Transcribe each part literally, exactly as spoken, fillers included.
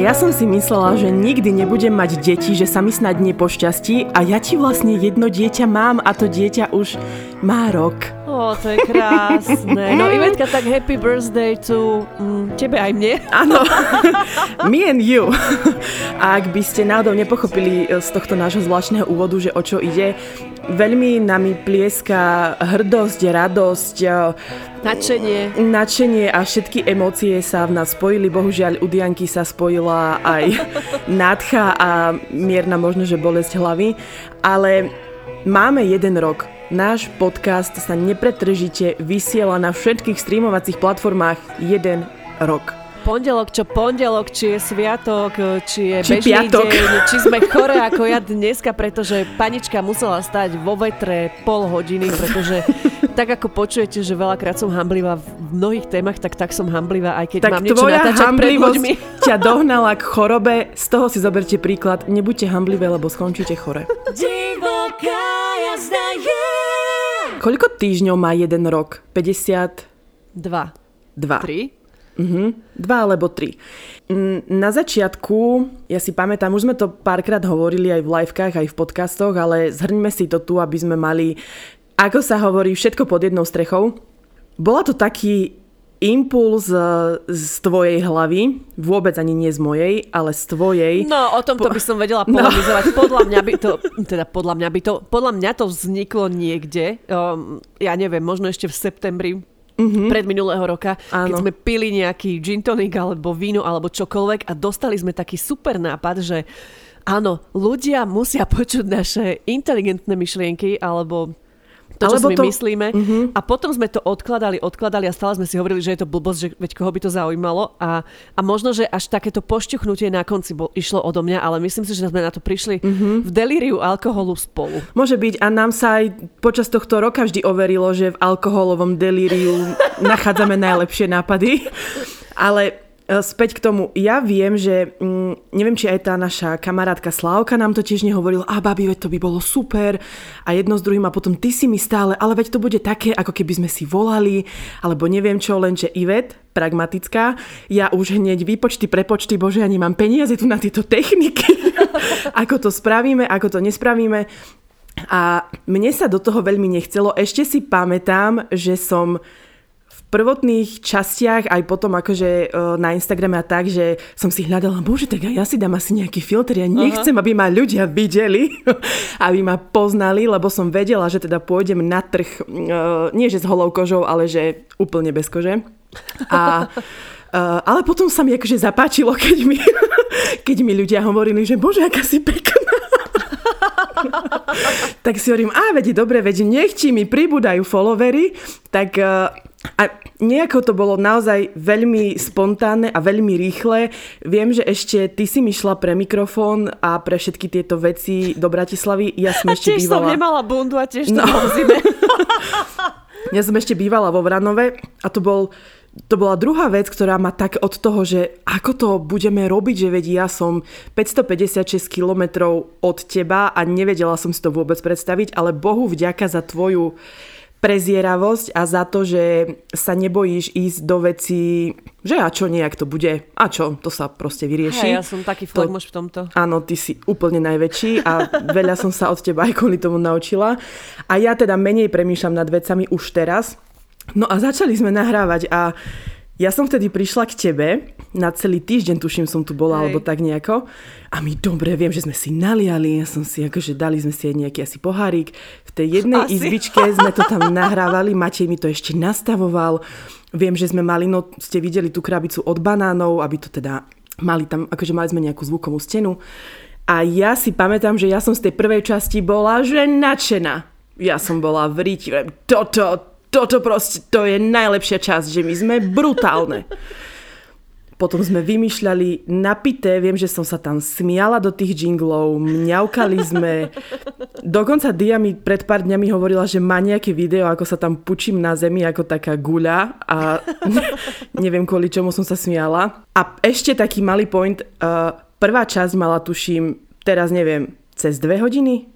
ja som si myslela, že nikdy nebudem mať deti, že sa mi snad nepošťastí a ja ti vlastne jedno dieťa mám a to dieťa už má rok. Ó, oh, to je krásne. No Ivetka, tak happy birthday to mm, tebe aj mne. Áno, me and you. A ak by ste náhodou nepochopili z tohto nášho zvláštneho úvodu, že o čo ide, veľmi nami plieska hrdosť, radosť, nadšenie. Nadšenie a všetky emócie sa v nás spojili. Bohužiaľ, u Dianky sa spojila aj nádcha a mierna možno, že bolesť hlavy. Ale máme jeden rok. Náš podcast sa nepretržite vysiela na všetkých streamovacích platformách jeden rok. Pondelok, čo pondelok, či je sviatok, či je či bežný piatok. Deň, či sme chore ako ja dneska, pretože panička musela stať vo vetre pol hodiny, pretože tak ako počujete, že veľakrát som hamblivá v mnohých témach, tak tak som hamblivá, aj keď tak mám niečo natáčať pred ľuďmi. Tak tvoja ťa dohnala k chorobe, z toho si zoberte príklad, nebuďte hamblivé, lebo skončíte chore. Divoká jazda je. Koľko týždňov má jeden rok? päťdesiat? Dva. Dva. Tri? Uh-huh. Dva alebo tri. Na začiatku, ja si pamätám, už sme to párkrát hovorili aj v livekách, aj v podcastoch, ale zhrňme si to tu, aby sme mali, ako sa hovorí, všetko pod jednou strechou. Bola to taký impuls z tvojej hlavy, vôbec ani nie z mojej, ale z tvojej. No, o tomto po... by som vedela polemizovať. No. Podľa mňa by to, teda podľa mňa by to, podľa mňa to vzniklo niekde, um, ja neviem, možno ešte v septembri, mm-hmm. pred minulého roka, áno. Keď sme pili nejaký gin tonic alebo víno alebo čokoľvek a dostali sme taký super nápad, že áno, ľudia musia počuť naše inteligentné myšlienky alebo to, čo alebo si my to... myslíme. Mm-hmm. A potom sme to odkladali, odkladali a stále sme si hovorili, že je to blbosť, že veď koho by to zaujímalo. A, a možno, že až takéto pošťuchnutie na konci bol, išlo odo mňa, ale myslím si, že sme na to prišli mm-hmm. v delíriu alkoholu spolu. Môže byť a nám sa aj počas tohto roka vždy overilo, že v alkoholovom delíriu nachádzame najlepšie nápady. Ale späť k tomu, ja viem, že mm, neviem, či aj tá naša kamarátka Slávka nám to tiež nehovorila, a babi, veď to by bolo super a jedno s druhým a potom ty si mi stále, ale veď to bude také, ako keby sme si volali, alebo neviem čo, len že Ivet, pragmatická, ja už hneď výpočty, prepočty, bože, ja nemám peniaze tu na tieto techniky, ako to spravíme, ako to nespravíme a mne sa do toho veľmi nechcelo, ešte si pamätám, že som prvotných častiach, aj potom akože na Instagrame a tak, že som si hľadala, bože, tak ja si dám asi nejaký filter, ja nechcem, aha. aby ma ľudia videli, aby ma poznali, lebo som vedela, že teda pôjdem na trh, nie že s holou kožou, ale že úplne bez kože. A, ale potom sa mi akože zapáčilo, keď mi, keď mi ľudia hovorili, že bože, aká si pekná. Tak si hovorím, a vedi, dobre, vedi, nech ti mi pribúdajú followery, tak... A nejako to bolo naozaj veľmi spontánne a veľmi rýchle. Viem, že ešte ty si mi šla pre mikrofón a pre všetky tieto veci do Bratislavy. Ja som ešte tiež bývala... som nemala bundu a tiež no. to bol zime. Ja som ešte bývala vo Vranove a to bol... To bola druhá vec, ktorá ma tak od toho, že ako to budeme robiť, že veď ja som päťstopäťdesiatšesť kilometrov od teba a nevedela som si to vôbec predstaviť, ale Bohu vďaka za tvoju prezieravosť a za to, že sa nebojíš ísť do vecí, že a čo, nejak to bude, a čo, to sa proste vyrieši. Hej, ja som taký flagmož v tomto. Áno, ty si úplne najväčší a veľa som sa od teba aj kvôli tomu naučila. A ja teda menej premýšľam nad vecami už teraz. No a začali sme nahrávať a ja som vtedy prišla k tebe, na celý týždeň tuším som tu bola, hej. alebo tak nejako. A my dobre, viem, že sme si naliali, ja som si, akože dali sme si nejaký asi pohárik. V tej jednej asi. Izbičke sme to tam nahrávali, Matej mi to ešte nastavoval. Viem, že sme mali, no ste videli tú krabicu od banánov, aby to teda mali tam, akože mali sme nejakú zvukovú stenu. A ja si pamätám, že ja som z tej prvej časti bola, že nadšená. Ja som bola v ríti, toto, Toto proste, to je najlepšia časť, že my sme brutálne. Potom sme vymýšľali napité, viem, že som sa tam smiala do tých džinglov, mňaukali sme. Dokonca Dia mi pred pár dňami hovorila, že má nejaké video, ako sa tam pučím na zemi ako taká guľa a neviem, kvôli čomu som sa smiala. A ešte taký malý point, prvá časť mala, tuším, teraz neviem, cez dve hodiny?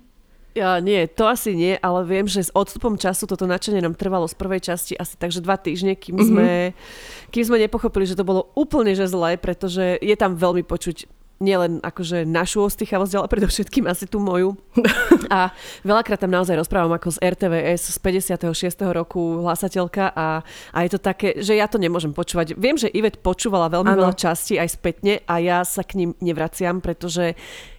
Ja, nie, to asi nie, ale viem, že s odstupom času toto nadšenie nám trvalo z prvej časti asi takže dva týždne, kým sme, mm-hmm. kým sme nepochopili, že to bolo úplne že zlé, pretože je tam veľmi počuť nielen akože našu ostýchavosť, ale predovšetkým asi tú moju. A veľakrát tam naozaj rozprávam ako z er té vé es z päťdesiateho šiesteho roku hlasateľka a, a je to také, že ja to nemôžem počúvať. Viem, že Ivet počúvala veľmi ano. Veľa častí aj spätne a ja sa k ním nevraciam, pretože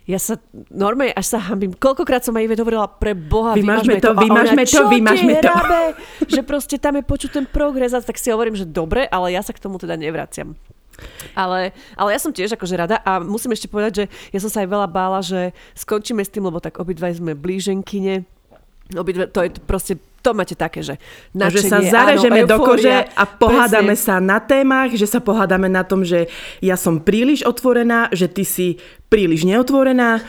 ja sa normálne až sa hambím. Koľkokrát som aj Ivet hovorila, pre Boha, vymažme to, vymažme to, vymažme to. Že proste tam je počuť ten progres a tak si hovorím, že dobre, ale ja sa k tomu teda nevraciam. Ale, ale ja som tiež akože rada a musím ešte povedať, že ja som sa aj veľa bála, že skončíme s tým, lebo tak obidva sme blíženkyne. Obidve, to je proste, to máte také, že nadšenie, že sa zarežeme áno, do kože a pohádame presne. sa na témach, že sa pohádame na tom, že ja som príliš otvorená, že ty si príliš neotvorená.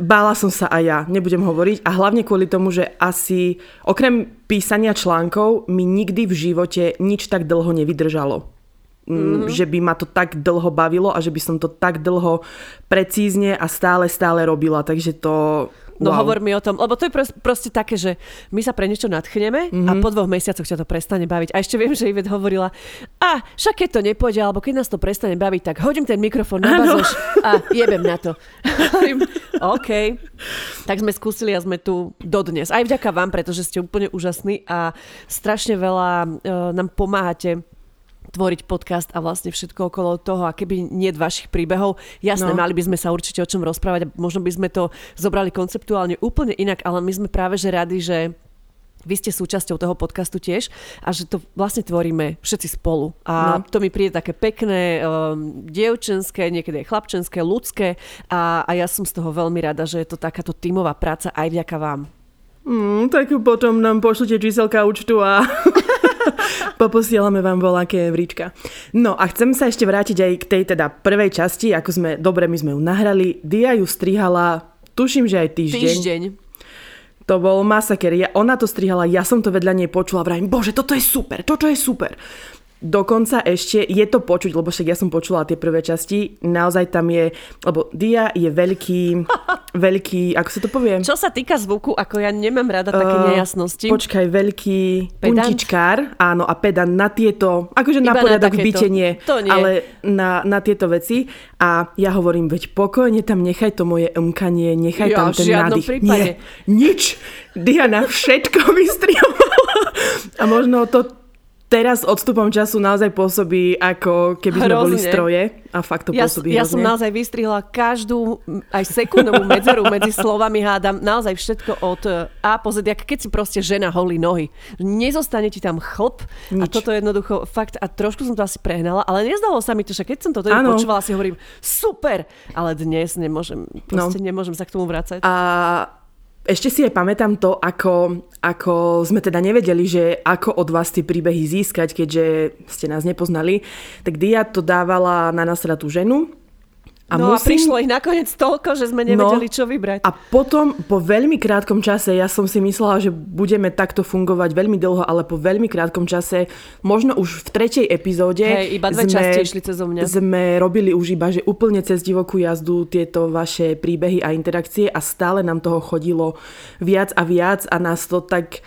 Bála som sa aj ja, nebudem hovoriť. A hlavne kvôli tomu, že asi okrem písania článkov mi nikdy v živote nič tak dlho nevydržalo. Mm-hmm. Že by ma to tak dlho bavilo a že by som to tak dlho precízne a stále, stále robila. Takže to... Wow. No hovor mi o tom, lebo to je proste, proste také, že my sa pre niečo nadchneme mm-hmm. a po dvoch mesiacoch ťa to prestane baviť. A ešte viem, že Ivet hovorila, a však keď to nepôjde, alebo keď nás to prestane baviť, tak hodím ten mikrofón na bazoš a jebem na to. OK. Tak sme skúsili a sme tu dodnes. Aj vďaka vám, pretože ste úplne úžasní a strašne veľa e, nám pomáhate tvoriť podcast a vlastne všetko okolo toho. A keby nie vašich príbehov, jasné, no. mali by sme sa určite o čom rozprávať a možno by sme to zobrali konceptuálne úplne inak, ale my sme práve že radi, že vy ste súčasťou toho podcastu tiež a že to vlastne tvoríme všetci spolu. A no. to mi príde také pekné, um, dievčenské, niekedy aj chlapčenské, ľudské a, a ja som z toho veľmi rada, že je to takáto tímová práca aj vďaka vám. Mm, tak potom nám pošlite číselka účtu a... Poposielame vám voľaké evrička. No a chcem sa ešte vrátiť aj k tej teda prvej časti, ako sme, dobre, my sme ju nahrali. Dia ju strihala, tuším, že aj týždeň. Týždeň. To bol masaker. Ja, ona to strihala, ja som to vedľa nej počula. Vrajím, bože, toto je super, toto je super. Dokonca ešte je to počuť, lebo však ja som počula tie prvé časti. Naozaj tam je, lebo Dia je veľký, veľký, ako sa to povie? Čo sa týka zvuku, ako ja nemám rada také uh, nejasnosti. Počkaj, veľký puntičkár, áno, a pedant na tieto, akože iba na poriadok bytenie, ale na, na tieto veci. A ja hovorím, veď pokojne tam nechaj to moje umkanie, nechaj jo, tam ten nádych. Nie, nič. Diana všetko vystrihovala. A možno to teraz odstupom času naozaj pôsobí, ako keby sme hrozne. Boli stroje. A fakt to ja, pôsobí ja hrozne. Ja som naozaj vystrihla každú, aj sekundovú medzeru medzi slovami hádam. Naozaj všetko od A po Z, keď si proste žena holí nohy. Nezostane ti tam chlp. Nič. A toto jednoducho fakt, a trošku som to asi prehnala, ale nezdalo sa mi to, že keď som toto počúvala, si hovorím, super, ale dnes nemôžem, proste no. nemôžem sa k tomu vracať. A... Ešte si aj pamätám to, ako, ako sme teda nevedeli, že ako od vás tie príbehy získať, keďže ste nás nepoznali. Tak Dia to dávala na nás teda tú ženu. A no musím... a prišlo ich nakoniec toľko, že sme nevedeli, no, čo vybrať. A potom po veľmi krátkom čase, ja som si myslela, že budeme takto fungovať veľmi dlho, ale po veľmi krátkom čase, možno už v tretej epizóde, hej, iba dve sme, časti išli cezo mňa. Sme robili už iba, že úplne cez divokú jazdu tieto vaše príbehy a interakcie a stále nám toho chodilo viac a viac a nás to tak...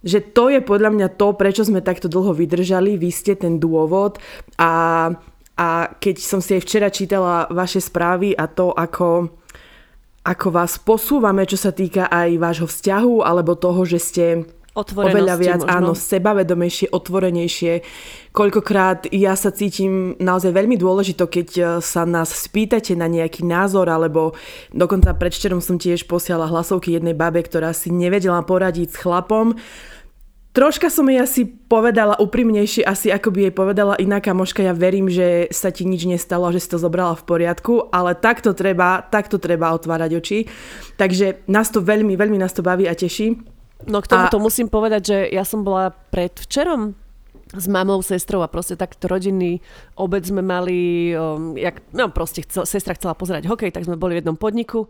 Že to je podľa mňa to, prečo sme takto dlho vydržali, vy ste ten dôvod a... A keď som si aj včera čítala vaše správy a to, ako, ako vás posúvame, čo sa týka aj vášho vzťahu, alebo toho, že ste oveľa viac možno. Áno, sebavedomejšie, otvorenejšie. Koľkokrát ja sa cítim naozaj veľmi dôležito, keď sa nás spýtate na nejaký názor, alebo dokonca predvčerom som tiež posiala hlasovky jednej babe, ktorá si nevedela poradiť s chlapom. Troška som jej asi povedala úprimnejšie, asi ako by jej povedala iná kamoška. Ja verím, že sa ti nič nestalo, že si to zobrala v poriadku, ale takto treba, takto treba otvárať oči. Takže nás to veľmi, veľmi nás to baví a teší. No k tomuto a... musím povedať, že ja som bola predvčerom s mamou, sestrou a proste takto rodinný obed sme mali, um, jak, no proste chcel, sestra chcela pozerať hokej, tak sme boli v jednom podniku.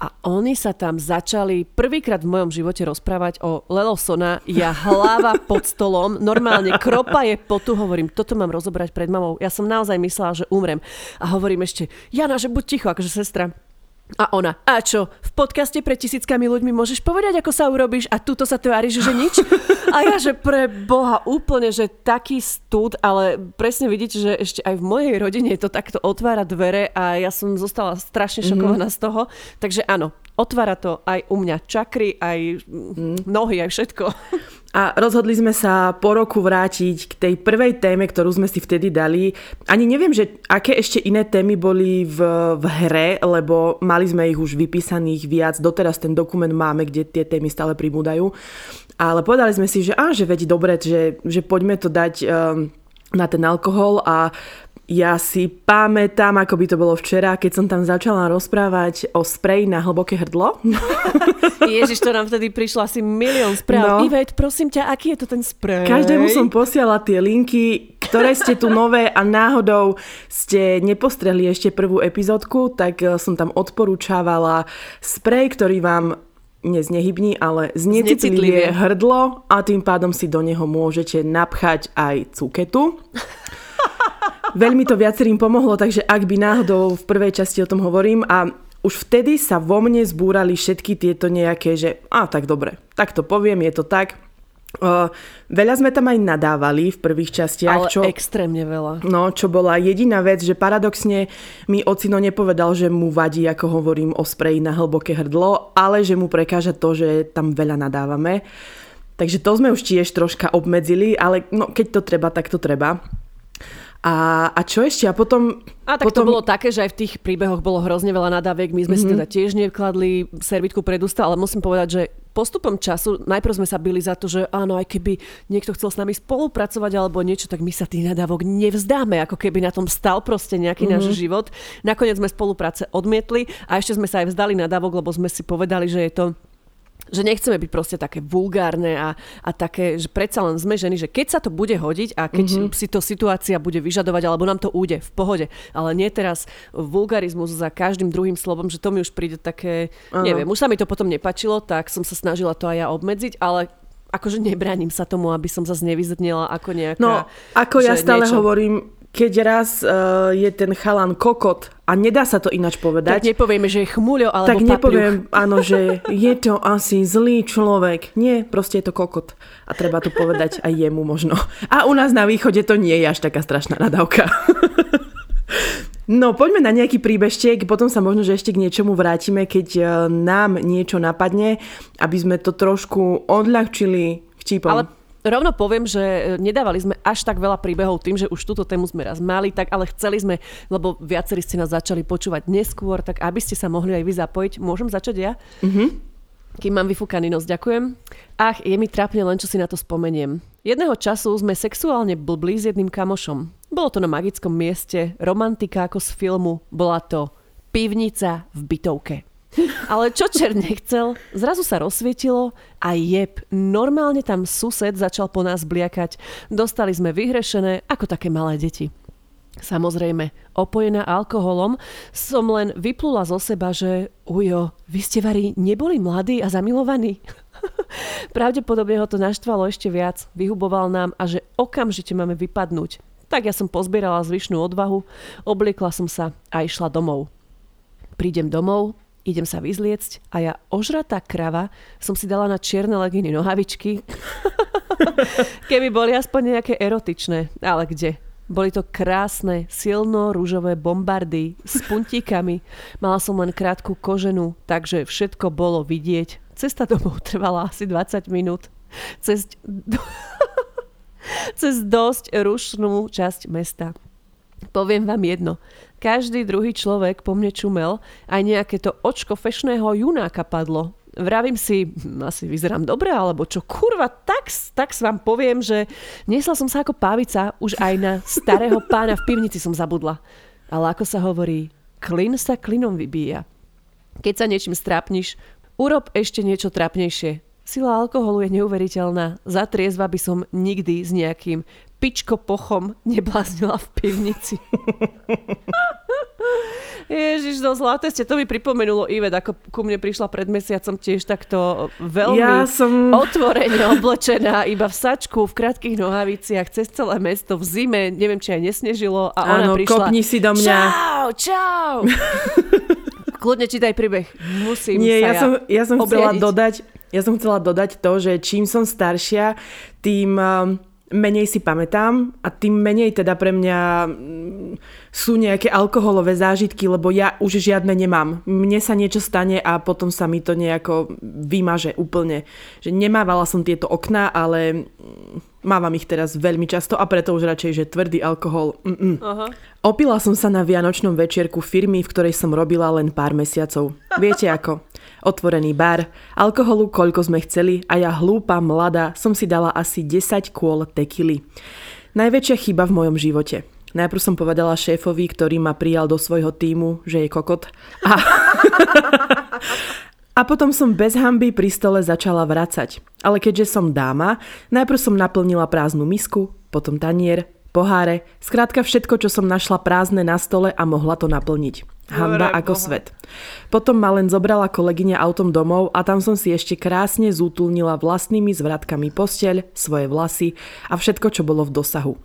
A oni sa tam začali prvýkrát v mojom živote rozprávať o Lelo Sona. Ja hlava pod stolom, normálne kropa je potu, hovorím, toto mám rozobrať pred mamou. Ja som naozaj myslela, že umrem. A hovorím ešte, Jana, že buď ticho, akože sestra. A ona, a čo, v podcaste pred tisíckami ľuďmi môžeš povedať, ako sa urobíš a tuto sa tváriš, že nič? A ja, že pre Boha, úplne, že taký stud, ale presne vidíte, že ešte aj v mojej rodine to takto otvára dvere a ja som zostala strašne šokovaná mm. z toho. Takže áno, otvára to aj u mňa čakry, aj mm. nohy, aj všetko. A rozhodli sme sa po roku vrátiť k tej prvej téme, ktorú sme si vtedy dali. Ani neviem, že aké ešte iné témy boli v, v hre, lebo mali sme ich už vypísaných viac. Doteraz ten dokument máme, kde tie témy stále pribúdajú. Ale povedali sme si, že á, že veď dobre, že, že poďme to dať um, na ten alkohol a ja si pamätám, ako by to bolo včera, keď som tam začala rozprávať o spreji na hlboké hrdlo. Ježiš, to nám vtedy prišlo asi milión správ. No. Ivet, prosím ťa, aký je to ten sprej? Každému som posiala tie linky, ktoré ste tu nové a náhodou ste nepostrehli ešte prvú epizódku, tak som tam odporúčavala sprej, ktorý vám neznehybní, ale znecitlivie hrdlo a tým pádom si do neho môžete napchať aj cuketu. Veľmi to viacerým pomohlo, takže ak by náhodou v prvej časti o tom hovorím a už vtedy sa vo mne zbúrali všetky tieto nejaké, že a tak dobre, tak to poviem, je to tak. Uh, veľa sme tam aj nadávali v prvých častiach. Ale čo, extrémne veľa. No, čo bola jediná vec, že paradoxne mi ocino nepovedal, že mu vadí, ako hovorím o spreji na hlboké hrdlo, ale že mu prekáža to, že tam veľa nadávame. Takže to sme už tiež troška obmedzili, ale no, keď to treba, tak to treba. A, a čo ešte? A potom... A tak potom... to bolo také, že aj v tých príbehoch bolo hrozne veľa nadáviek. My sme mm-hmm. si teda tiež nevkladli servitku pred ústa, ale musím povedať, že postupom času najprv sme sa bili za to, že áno, aj keby niekto chcel s nami spolupracovať alebo niečo, tak my sa tých nadávok nevzdáme, ako keby na tom stal proste nejaký mm-hmm. náš život. Nakoniec sme spolupráce odmietli a ešte sme sa aj vzdali nadávok, lebo sme si povedali, že je to... že nechceme byť proste také vulgárne a, a také, že predsa len sme ženy, že keď sa to bude hodiť a keď mm-hmm. si to situácia bude vyžadovať, alebo nám to ujde v pohode. Ale nie teraz vulgarizmus za každým druhým slovom, že to mi už príde také, uh-huh. neviem, už sa mi to potom nepáčilo, tak som sa snažila to aj ja obmedziť, ale akože nebránim sa tomu, aby som zase nevyznela ako nejaká... No, ako ja stále niečo... hovorím... Keď raz uh, je ten chalan kokot a nedá sa to ináč povedať... Tak nepovieme, že je chmuľo alebo papľuch. Tak nepoviem, áno, že je to asi zlý človek. Nie, proste je to kokot. A treba to povedať aj jemu možno. A u nás na východe to nie je až taká strašná nadávka. No, poďme na nejaký príbežtek, potom sa možno, že ešte k niečomu vrátime, keď nám niečo napadne, aby sme to trošku odľahčili vtipom. Ale... Rovno poviem, že nedávali sme až tak veľa príbehov tým, že už túto tému sme raz mali, tak ale chceli sme, lebo viacerí ste nás začali počúvať neskôr, tak aby ste sa mohli aj vy zapojiť. Môžem začať ja? Mhm. Kým mám vyfúkaný nos, ďakujem. Ach, je mi trápne len, čo si na to spomeniem. Jedného času sme sexuálne blbli s jedným kamošom. Bolo to na magickom mieste, romantika ako z filmu, bola to pivnica v bytovke. Ale čo čer nechcel, zrazu sa rozsvietilo a jeb, normálne tam sused začal po nás bliakať. Dostali sme vyhrešené ako také malé deti. Samozrejme, opojená alkoholom, som len vyplula zo seba, že ujo, vy ste varí neboli mladí a zamilovaní. Pravdepodobne ho to naštvalo ešte viac, vyhuboval nám a že okamžite máme vypadnúť. Tak ja som pozbierala zvyšnú odvahu, obliekla som sa a išla domov. Prídem domov, idem sa vyzliecť a ja, ožratá krava, som si dala na čierne legíny nohavičky. Keby boli aspoň nejaké erotičné, ale kde? Boli to krásne, silno rúžové bombardy s puntíkami. Mala som len krátku koženú, takže všetko bolo vidieť. Cesta domov trvala asi dvadsať minút. Cez, Cez dosť rušnú časť mesta. Poviem vám jedno. Každý druhý človek po mne čumel, aj nejaké to očko fešného junáka padlo. Vravím si, asi vyzerám dobre, alebo čo, kurva, tak, tak vám poviem, že nesla som sa ako pávica, už aj na starého pána v pivnici som zabudla. Ale ako sa hovorí, klin sa klinom vybíja. Keď sa niečím strápniš, urob ešte niečo trápnejšie. Sila alkoholu je neuveriteľná. Za triezva by som nikdy s nejakým pičkopochom nebláznila v pivnici. Ježiš, no zlaté ste, to mi pripomenulo Ivet, ako ku mne prišla pred mesiacom tiež takto veľmi ja som... otvorene oblečená, iba v sačku, v krátkych nohaviciach, cez celé mesto v zime, neviem, či aj nesnežilo a ona áno, prišla... Áno, kopni si do mňa. Čau, čau. Kľudne čítaj príbeh. Musím Nie, sa ja, ja som, ja som chcela dodať, ja som chcela dodať to, že čím som staršia, tým menej si pamätám a tým menej teda pre mňa sú nejaké alkoholové zážitky, lebo ja už žiadne nemám. Mne sa niečo stane a potom sa mi to nejako vymaže úplne. Že nemávala som tieto okná, ale mávam ich teraz veľmi často a preto už radšej, že tvrdý alkohol. Aha. Opila som sa na vianočnom večierku firmy, v ktorej som robila len pár mesiacov. Viete ako? Otvorený bar, alkoholu koľko sme chceli a ja hlúpa mladá som si dala asi desať kôl tekily. Najväčšia chyba v mojom živote. Najprv som povedala šéfovi, ktorý ma prijal do svojho tímu, že je kokot. A, a potom som bez hanby pri stole začala vracať. Ale keďže som dáma, najprv som naplnila prázdnu misku, potom tanier, poháre, skrátka všetko, čo som našla prázdne na stole a mohla to naplniť. Hanba ako svet. Potom ma len zobrala kolegyňa autom domov a tam som si ešte krásne zútulnila vlastnými zvratkami posteľ, svoje vlasy a všetko, čo bolo v dosahu.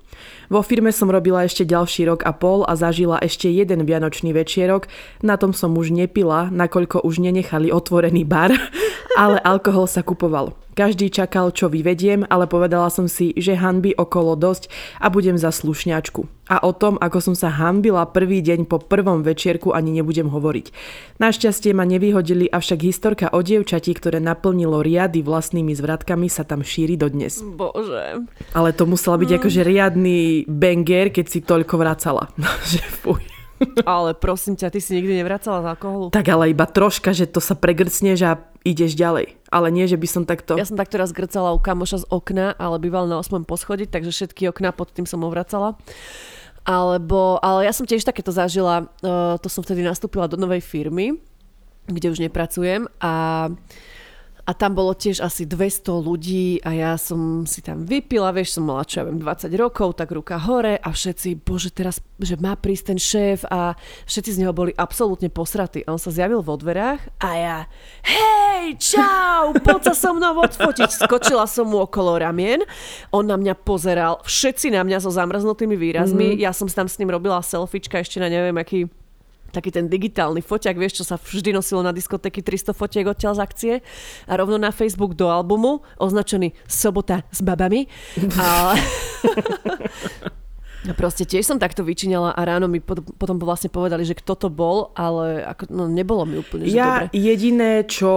Vo firme som robila ešte ďalší rok a pol a zažila ešte jeden vianočný večierok. Na tom som už nepila, nakoľko už nenechali otvorený bar, ale alkohol sa kupoval. Každý čakal, čo vyvediem, ale povedala som si, že hanby okolo dosť a budem za slušňačku. A o tom, ako som sa hanbila prvý deň po prvom večierku, ani nebudem hovoriť. Našťastie ma nevyhodili, avšak historka o dievčati, ktoré naplnilo riady vlastnými zvratkami, sa tam šíri dodnes. Bože. Ale to musela byť mm. akože riadny banger, keď si toľko vracala. Že fuj. Ale prosím ťa, ty si nikdy nevracala z alkoholu. Tak ale iba troška, že to sa pregrcneš a ideš ďalej. Ale nie, že by som takto... Ja som takto raz grcala u kamoša z okna, ale býval na osmom poschodí, takže všetky okná pod tým som ovracala. Alebo, ale ja som tiež takéto zažila, uh, to som vtedy nastúpila do novej firmy, kde už nepracujem a, a tam bolo tiež asi dvesto ľudí a ja som si tam vypila, vieš, som mala, čo ja viem, dvadsať rokov, tak ruka hore a všetci, bože teraz, že má prísť ten šéf a všetci z neho boli absolútne posratí. A on sa zjavil vo dverách a ja, hej, čau, poď sa so mnou odfotiť. Skočila som mu okolo ramien, on na mňa pozeral, všetci na mňa so zamrznutými výrazmi, mm-hmm. ja som tam s ním robila selfiečka ešte na neviem aký, taký ten digitálny foťak, vieš, čo sa vždy nosilo na diskotéky, tristo fotiek odtiaľ z akcie a rovno na Facebook do albumu označený Sobota s babami. A... proste tiež som takto vyčíňala a ráno mi potom vlastne povedali, že kto to bol, ale ako, no, nebolo mi úplne, že ja dobre. Ja jediné, čo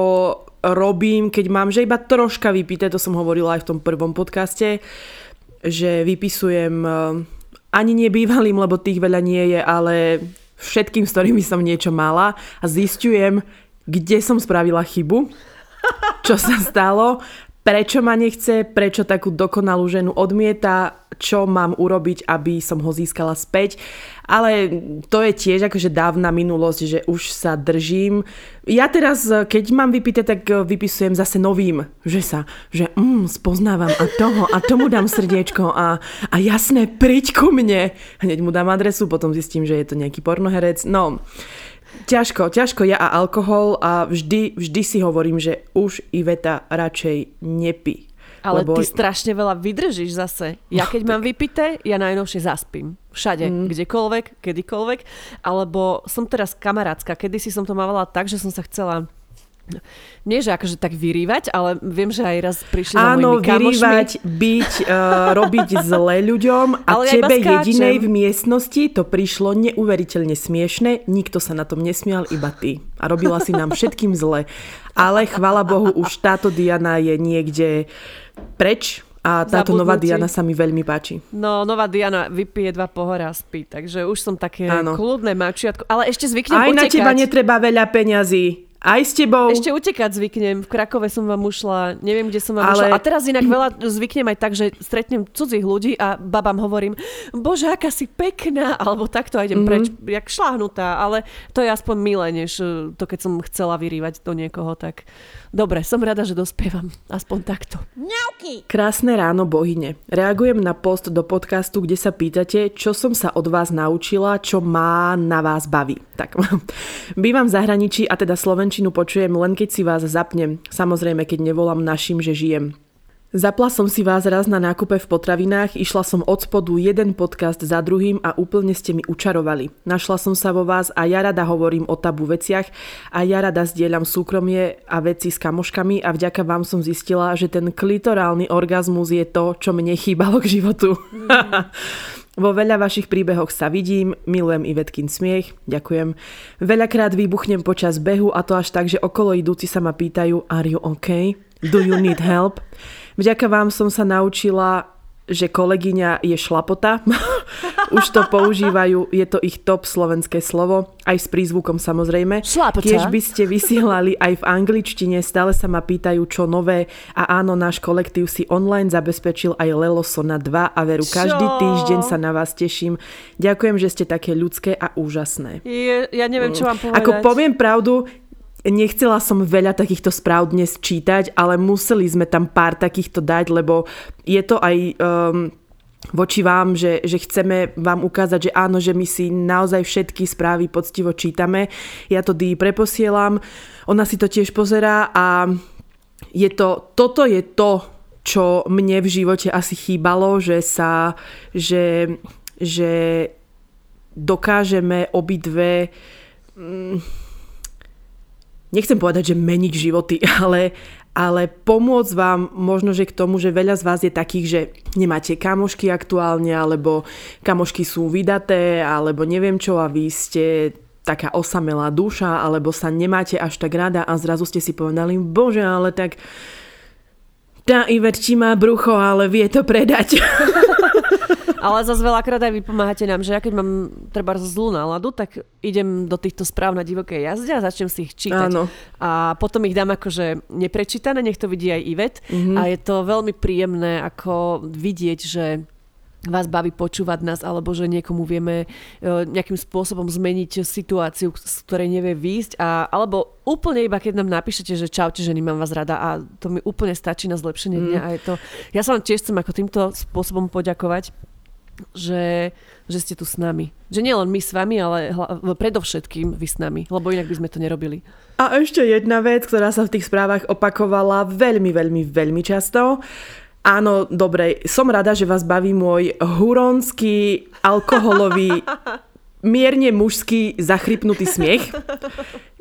robím, keď mám, že iba troška vypité, to som hovorila aj v tom prvom podcaste, že vypisujem ani nebývalým, lebo tých veľa nie je, ale... všetkým, s ktorými som niečo mala a zistujem, kde som spravila chybu, čo sa stalo, prečo ma nechce, prečo takú dokonalú ženu odmieta, čo mám urobiť, aby som ho získala späť. Ale to je tiež akože dávna minulosť, že už sa držím. Ja teraz, keď mám vypité, tak vypisujem zase novým, že sa, že mm, spoznávam a toho a tomu dám srdiečko a, a jasné, príď ku mne. Hneď mu dám adresu, potom zistím, že je to nejaký pornoherec. No, ťažko, ťažko ja a alkohol a vždy, vždy si hovorím, že už Iveta radšej nepí. Ale lebo... ty strašne veľa vydržíš zase. Ja keď no, mám tak... vypité, ja najnovšie zaspím. Všade, mm. kdekoľvek, kedykoľvek. Alebo som teraz kamarátska. Kedysi som to mávala tak, že som sa chcela... nie, že akože tak vyrývať, ale viem, že aj raz prišli za mojimi kamošmi. Áno, vyrývať, byť, uh, robiť zle ľuďom a ale tebe ja jedinej v miestnosti to prišlo neuveriteľne smiešne. Nikto sa na tom nesmial, iba ty. A robila si nám všetkým zle. Ale chvála Bohu, už táto Diana je niekde preč a táto zabudnutí. Nová Diana sa mi veľmi páči. No, nová Diana vypije dva pohory a spí, takže už som také áno. Kľudné mačiatko, ale ešte zvyknem utekať. Aj na teba netreba veľa peňazí. Aj s tebou. Ešte utekať zvyknem. V Krakove som vám ušla, neviem, kde som vám ale... ušla. A teraz inak veľa zvyknem aj tak, že stretnem cudzích ľudí a babám hovorím, bože, aká si pekná, alebo takto idem mm-hmm. preč, jak šláhnutá, ale to je aspoň milé, než to, keď som chcela vyrývať do niekoho, tak dobre, som rada, že dospievam. Aspoň takto. Ňauky! Krásne ráno, bohyne. Reagujem na post do podcastu, kde sa pýtate, čo som sa od vás naučila, čo má na vás baví. Tak, bývam v zahraničí a teda Slovenčinu počujem len keď si vás zapnem. Samozrejme, keď nevolám našim, že žijem. Zapla som si vás raz na nákupe v potravinách, išla som od spodu jeden podcast za druhým a úplne ste mi učarovali. Našla som sa vo vás a ja rada hovorím o tabu veciach a ja rada zdieľam súkromie a veci s kamoškami a vďaka vám som zistila, že ten klitorálny orgazmus je to, čo mne chýbalo k životu. Mm. Vo veľa vašich príbehoch sa vidím, milujem Ivetkin smiech, ďakujem. Veľakrát vybuchnem počas behu a to až tak, že okolo idúci sa ma pýtajú Are you okay? Do you need help? Vďaka vám som sa naučila, že kolegyňa je šlapota. Už to používajú, je to ich top slovenské slovo, aj s prízvukom samozrejme. Šlapota. Kiež by ste vysielali aj v angličtine, stále sa ma pýtajú, čo nové. A áno, náš kolektív si online zabezpečil aj Lelo Sona dva a veru, čo? Každý týždeň sa na vás teším. Ďakujem, že ste také ľudské a úžasné. Je, ja neviem, čo vám povedať. Ako poviem pravdu, nechcela som veľa takýchto správ dnes čítať, ale museli sme tam pár takýchto dať, lebo je to aj um, voči vám, že, že chceme vám ukázať, že áno, že my si naozaj všetky správy poctivo čítame. Ja to Dí preposielam, ona si to tiež pozerá a je to, toto je to, čo mne v živote asi chýbalo, že sa, že, že dokážeme obidve... Mm, nechcem povedať, že meniť životy, ale, ale pomôcť vám možno, že k tomu, že veľa z vás je takých, že nemáte kamošky aktuálne, alebo kamošky sú vydaté, alebo neviem čo a vy ste taká osamelá duša, alebo sa nemáte až tak rada a zrazu ste si povedali, bože, ale tak tá Iverčí má brucho, ale vie to predať. Ale zase veľakrát aj vy pomáhate nám, že ja keď mám treba zlú náladu, tak idem do týchto správ na divokej jazde a začnem si ich čítať. Áno. A potom ich dám akože neprečítané, nech to vidí aj Ivet. Mm-hmm. A je to veľmi príjemné ako vidieť, že vás baví počúvať nás, alebo že niekomu vieme nejakým spôsobom zmeniť situáciu, z ktorej nevie výjsť. A, alebo úplne iba, keď nám napíšete, že čaute, ženy, mám vás rada a to mi úplne stačí na zlepšenie dňa. Mm. A je to, ja sa vám tiež chcem ako týmto spôsobom poďakovať. Že, že ste tu s nami. Že nie len my s vami, ale hla, predovšetkým vy s nami, lebo inak by sme to nerobili. A ešte jedna vec, ktorá sa v tých správach opakovala veľmi, veľmi, veľmi často. Áno, dobre, som rada, že vás baví môj huronský, alkoholový, mierne mužský, zachrypnutý smiech.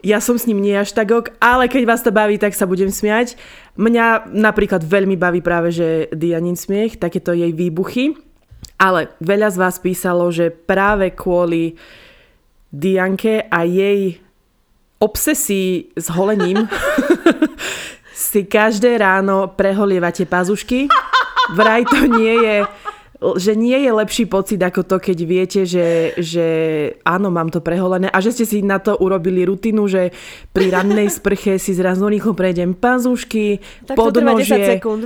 Ja som s ním nie až takok, ale keď vás to baví, tak sa budem smiať. Mňa napríklad veľmi baví práve, že Dianin smiech, takéto jej výbuchy. Ale veľa z vás písalo, že práve kvôli Dianke a jej obsesii s holením si každé ráno preholievate pazušky. Vraj to nie je, že nie je lepší pocit ako to, keď viete, že, že áno, mám to preholené a že ste si na to urobili rutinu, že pri rannej sprche si zrazu rýchlo prejdem pazušky, podnožie, sekúnd,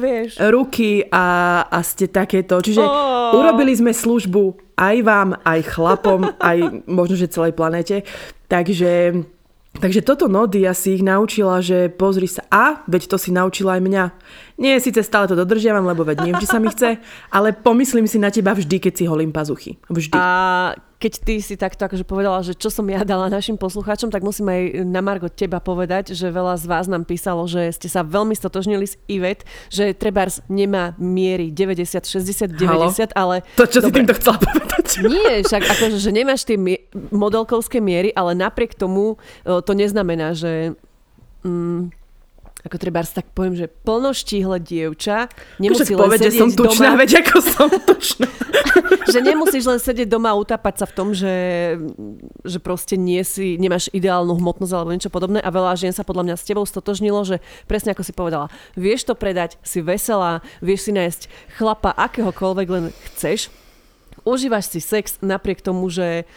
ruky a, a ste takéto. Čiže oh. urobili sme službu aj vám, aj chlapom, aj možno, že celej planéte. Takže... Takže toto nody ja si ich naučila, že pozri sa, a veď to si naučila aj mňa. Nie, síce stále to dodržiavam, lebo veď nevždy sa mi chce, ale pomyslím si na teba vždy, keď si holím pazuchy. Vždy. A keď ty si takto akože povedala, že čo som ja dala našim poslucháčom, tak musím aj na margo teba povedať, že veľa z vás nám písalo, že ste sa veľmi stotožnili s Ivet, že trebárs nemá miery deväťdesiat, šesťdesiat, deväťdesiat, ale... To, čo dobre, si týmto chcela povedať. Nie, však akože, že nemáš tie mi- modelkovské miery, ale napriek tomu to neznamená, že... Mm, ako trebárs tak poviem, že plnoštíhle dievča nemusí len povedať, sedieť doma. Že som tučná, doma, veď ako som tučná. Že nemusíš len sedieť doma a utápať sa v tom, že, že proste nie si, nemáš ideálnu hmotnosť alebo niečo podobné. A veľa žien sa podľa mňa s tebou stotožnilo, že presne ako si povedala, vieš to predať, si veselá, vieš si nájsť chlapa akéhokoľvek len chceš. Užívaš si sex napriek tomu, že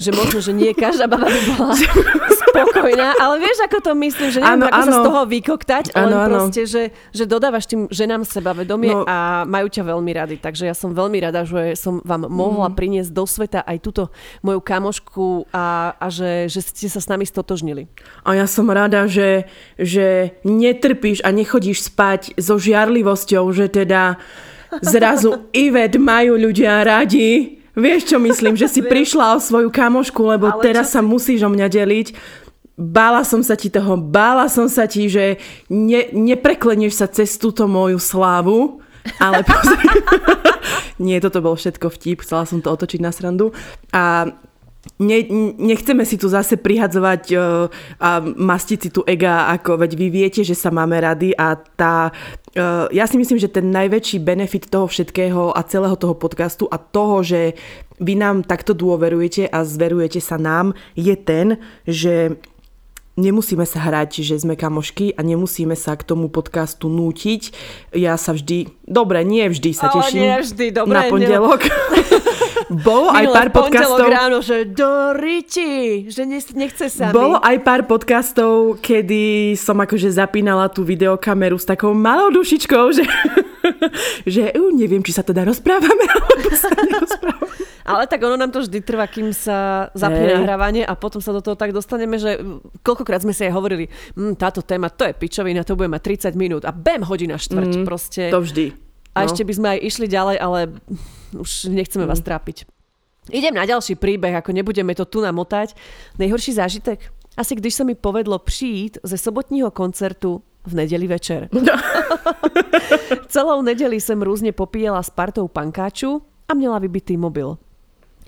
že možno, že nie každá baba by bola spokojná, ale vieš, ako to myslím, že neviem, ano, ako ano. Sa z toho vykoktať, ale proste, že, že dodávaš tým ženám sebavedomie no. a majú ťa veľmi rady. Takže ja som veľmi rada, že som vám mohla mm-hmm. priniesť do sveta aj túto moju kamošku a, a že, že ste sa s nami stotožnili. A ja som rada, že, že netrpíš a nechodíš spať so žiarlivosťou, že teda zrazu Ivet majú ľudia radi. Vieš, čo myslím? Že si prišla o svoju kamošku, lebo ale teraz sa musíš o mňa deliť. Bála som sa ti toho, bála som sa ti, že ne, neprekleneš sa cez túto moju slávu, ale pozri... Nie, toto bol všetko vtip, chcela som to otočiť na srandu. A ne, nechceme si tu zase prihadzovať uh, a mastiť si tu ega, ako veď vy viete, že sa máme rady a tá... Uh, ja si myslím, že ten najväčší benefit toho všetkého a celého toho podcastu a toho, že vy nám takto dôverujete a zverujete sa nám, je ten, že... Nemusíme sa hrať, že sme kamošky a nemusíme sa k tomu podcastu nútiť. Ja sa vždy, dobre, nie vždy sa ale teším nie vždy, dobre, na pondelok. Bolo aj pár podcastov... Ráno, že do riči, že nechce sa. Bolo aj pár podcastov, kedy som akože zapínala tú videokameru s takou malou dušičkou, že, že uh, neviem, či sa teda rozprávame, alebo sa nerozprávame. Ale tak ono nám to vždy trvá, kým sa zapne hey. nahrávanie a potom sa do toho tak dostaneme, že koľkokrát sme si aj hovorili, mmm, táto téma, to je pičovina, to bude mať tridsať minút a bam, hodina štvrť mm, proste. To vždy. No. A ešte by sme aj išli ďalej, ale už nechceme mm. vás trápiť. Idem na ďalší príbeh, ako nebudeme to tu namotať. Najhorší zážitek. Asi když sa mi povedlo přijít ze sobotního koncertu v nedeli večer. No. Celou nedeli som rôzne popíjela s partou pankáču a měla vybitý mobil.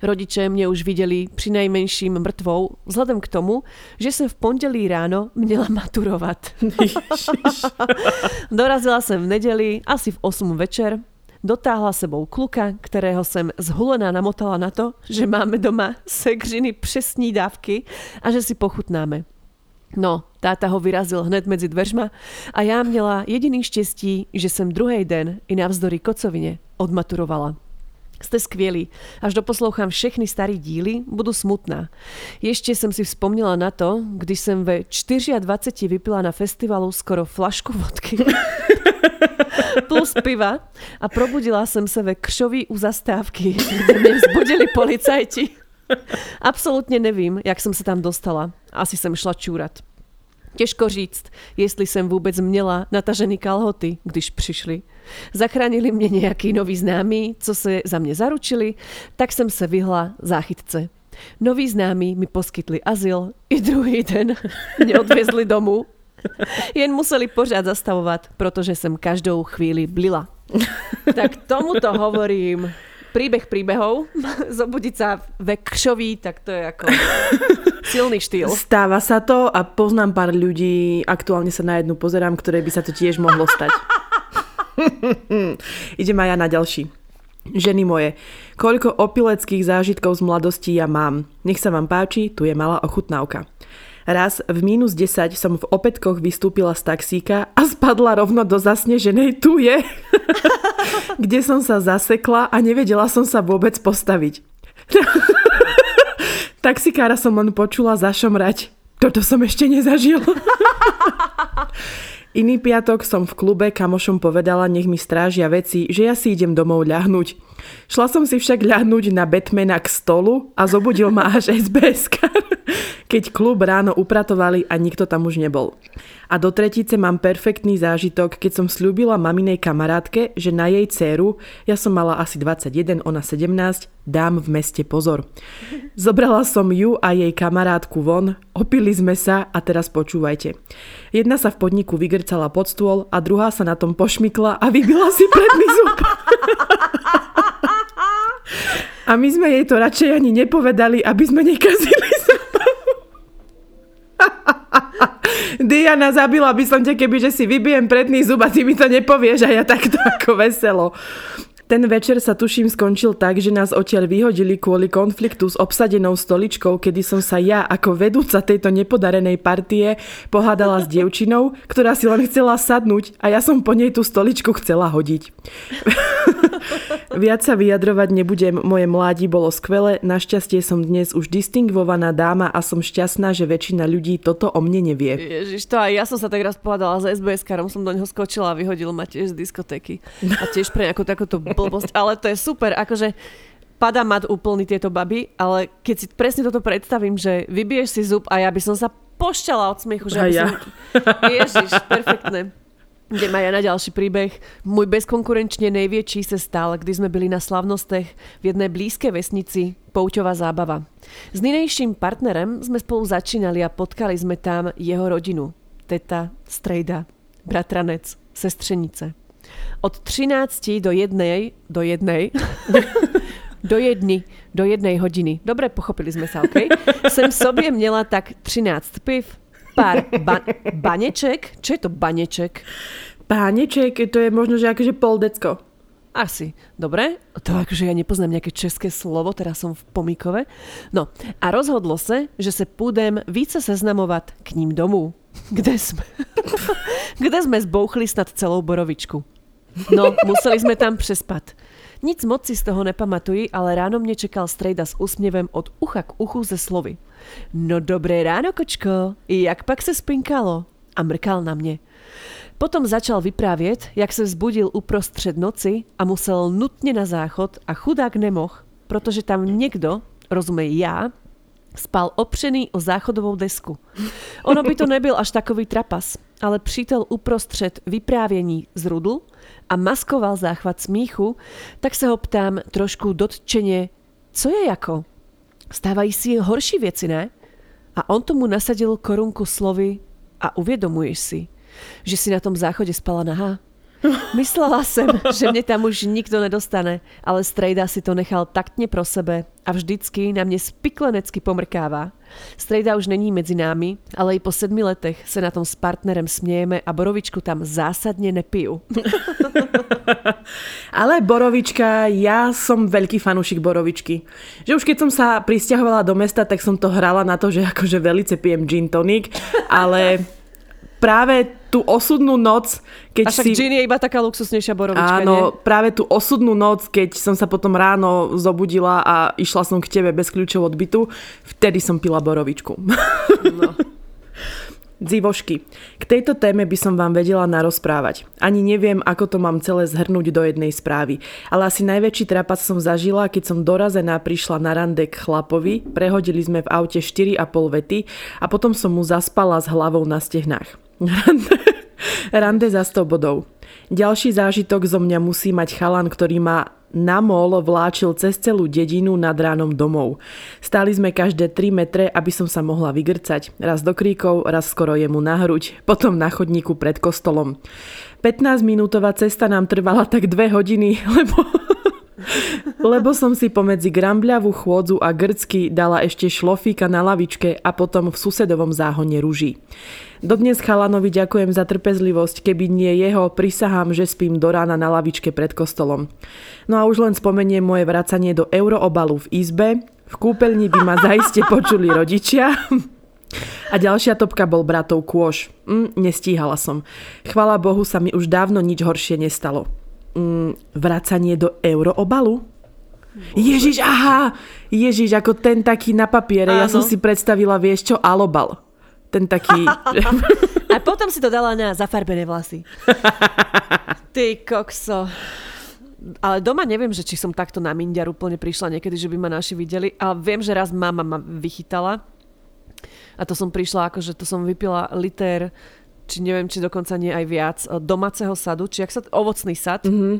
Rodiče mě už viděli přinejmenším mrtvou, vzhledem k tomu, že jsem v pondělí ráno měla maturovat. Dorazila jsem v neděli, asi v osm večer. Dotáhla sebou kluka, kterého jsem zhulená namotala na to, že máme doma sekřiny přesní dávky a že si pochutnáme. No, táta ho vyrazil hned mezi dveřma a já měla jediný štěstí, že jsem druhý den i navzdory kocovině odmaturovala. Ste skvělí. Až doposlouchám všechny staré díly, budu smutná. Ještě jsem si vzpomněla na to, když jsem ve dvacet čtyři vypila na festivalu skoro flašku vodky plus piva a probudila jsem se ve křoví u zastávky, kde mě vzbudili policajti. Absolutně nevím, jak jsem se tam dostala. Asi jsem šla čůrat. Těžko říct, jestli jsem vůbec měla natažený kalhoty, když přišli. Zachránili mě nějaký noví známí, co se za mě zaručili, tak jsem se vyhla záchytce. Noví známí mi poskytli azyl, i druhý den mě odvezli domů. Jen museli pořád zastavovat, protože jsem každou chvíli blila. Tak tomuto hovorím príbeh príbehov, zobudiť sa ve křoví, tak to je ako silný štýl. Stáva sa to a poznám pár ľudí, aktuálne sa na jednu pozerám, ktoré by sa to tiež mohlo stať. Idem aj ja na ďalší. Ženy moje, koľko opileckých zážitkov z mladosti ja mám. Nech sa vám páči, tu je malá ochutnávka. Raz v mínus desať som v opätkoch vystúpila z taxíka a spadla rovno do zasneženej tuje, kde som sa zasekla a nevedela som sa vôbec postaviť. Taxikára som len počula zašomrať. Toto som ešte nezažil. Iný piatok som v klube kamošom povedala, nech mi strážia veci, že ja si idem domov ľahnuť. Šla som si však ľahnuť na Batmana k stolu a zobudil ma až es bé es kár, keď klub ráno upratovali a nikto tam už nebol. A do tretice mám perfektný zážitok, keď som sľúbila maminej kamarátke, že na jej dcéru, ja som mala asi dvadsaťjeden, ona sedemnásť, dám v meste pozor. Zobrala som ju a jej kamarátku von, opili sme sa a teraz počúvajte. Jedna sa v podniku vygrcala pod stôl a druhá sa na tom pošmykla a vybila si predný zub. A my sme jej to radšej ani nepovedali, aby sme nekazili zábavu. Diana, zabila by som ťa, keby že si vybijem predný zub a ty mi to nepovieš a ja takto ako veselo. Ten večer sa tuším skončil tak, že nás odtiaľ vyhodili kvôli konfliktu s obsadenou stoličkou, kedy som sa ja ako vedúca tejto nepodarenej partie pohádala s dievčinou, ktorá si len chcela sadnúť a ja som po nej tú stoličku chcela hodiť. Viac sa vyjadrovať nebudem, moje mládi bolo skvelé, našťastie som dnes už distingvovaná dáma a som šťastná, že väčšina ľudí toto o mne nevie. Ježiš, to aj ja som sa tak raz pohádala s es bé es károm, som do neho skočila a vyhodil ma tiež z diskotéky. A tiež pre nejakú takúto blbosť, ale to je super, akože padá mat úplný tieto baby, ale keď si presne toto predstavím, že vybiješ si zub a ja by som sa pošťala od smiechu, že ja. Som... Ježiš, perfektné. Idem aj ja na ďalší príbeh. Môj bezkonkurenčne najväčší sa stal, kdy sme byli na slavnostech v jednej blízkej vesnici, pouťová zábava. S ninejším partnerem sme spolu začínali a potkali sme tam jeho rodinu. Teta, strejda, bratranec, sestřenice. Od trinástich do jednej, do jednej... Do jedny, do jednej hodiny. Dobre, pochopili sme sa, okej. Okay? Sem sobie měla tak trinásť piv, pár ba- baneček. Čo je to baneček? Baneček, to je možno, že akože pol decko. Asi. Dobre. To akože ja nepoznám nejaké české slovo, teraz som v pomíkove. No a rozhodlo sa, že sa púdem více seznamovať k ním domů. Kde sme? Kde sme zbouchli snad celou borovičku. No, museli sme tam přespať. Nic moc si z toho nepamatuji, ale ráno mě čekal strejda s úsměvem od ucha k uchu ze slovy. No dobré ráno, kočko, jak pak se spinkalo? A mrkal na mě. Potom začal vyprávět, jak se vzbudil uprostřed noci a musel nutně na záchod a chudák nemohl, protože tam někdo, rozumej já, spal opřený o záchodovou desku. Ono by to nebyl až takový trapas, ale přítel uprostřed vyprávění zrudl a maskoval záchvat smíchu, tak se ho ptám trošku dotčeně, co je jako? Stávají si horší věci, ne? A on tomu nasadil korunku slovy a uvědomuješ si, že si na tom záchodě spala nahá. Myslela jsem, že mě tam už nikdo nedostane, ale strejda si to nechal taktně pro sebe a vždycky na mě spiklenecky pomrkává. Strejda už není mezi námi, ale i po sedmi letech se na tom s partnerem smějeme a borovičku tam zásadně nepiju. Ale borovička, ja som veľký fanúšik borovičky. Že už keď som sa prisťahovala do mesta, tak som to hrala na to, že akože velice pijem gin tonic, ale práve tú osudnú noc, keď a však si... A gin je iba taká luxusnejšia borovička, áno, nie? Práve tú osudnú noc, keď som sa potom ráno zobudila a išla som k tebe bez kľúčov od bytu, vtedy som pila borovičku. No. Dzivošky, k tejto téme by som vám vedela narozprávať. Ani neviem, ako to mám celé zhrnúť do jednej správy. Ale asi najväčší trapac som zažila, keď som dorazená prišla na rande k chlapovi, prehodili sme v aute štyri a pol vety a potom som mu zaspala s hlavou na stehnách. Rande za sto bodov. Ďalší zážitok zo mňa musí mať chalan, ktorý ma na mol vláčil cez celú dedinu nad ránom domov. Stáli sme každé tri metre, aby som sa mohla vygrcať. Raz do kríkov, raz skoro jemu na hruď, potom na chodníku pred kostolom. pätnásťminútová cesta nám trvala tak dve hodiny, lebo... lebo som si pomedzi grambľavú chôdzu a grcky dala ešte šlofíka na lavičke a potom v susedovom záhone ruží. Dodnes chalanovi ďakujem za trpezlivosť, keby nie jeho, prisahám, že spím do rána na lavičke pred kostolom. No a už len spomeniem moje vracanie do euroobalu v izbe, v kúpeľni by ma zaiste počuli rodičia... A ďalšia topka bol bratov kôš. Mm, nestíhala som. Chvala Bohu, sa mi už dávno nič horšie nestalo. Mm, vracanie do euroobalu? Ježiš, aha! Ježiš, ako ten taký na papiere. Áno. Ja som si predstavila, vieš čo, alobal. Ten taký... A potom si to dala na zafarbené vlasy. Ty kokso. Ale doma neviem, že či som takto na minďar úplne prišla niekedy, že by ma naši videli. Ale viem, že raz mama ma vychytala. A to som prišla, akože to som vypila liter... či neviem, či dokonca nie aj viac, domáceho sadu, či jak sa, ovocný sad. Mm-hmm.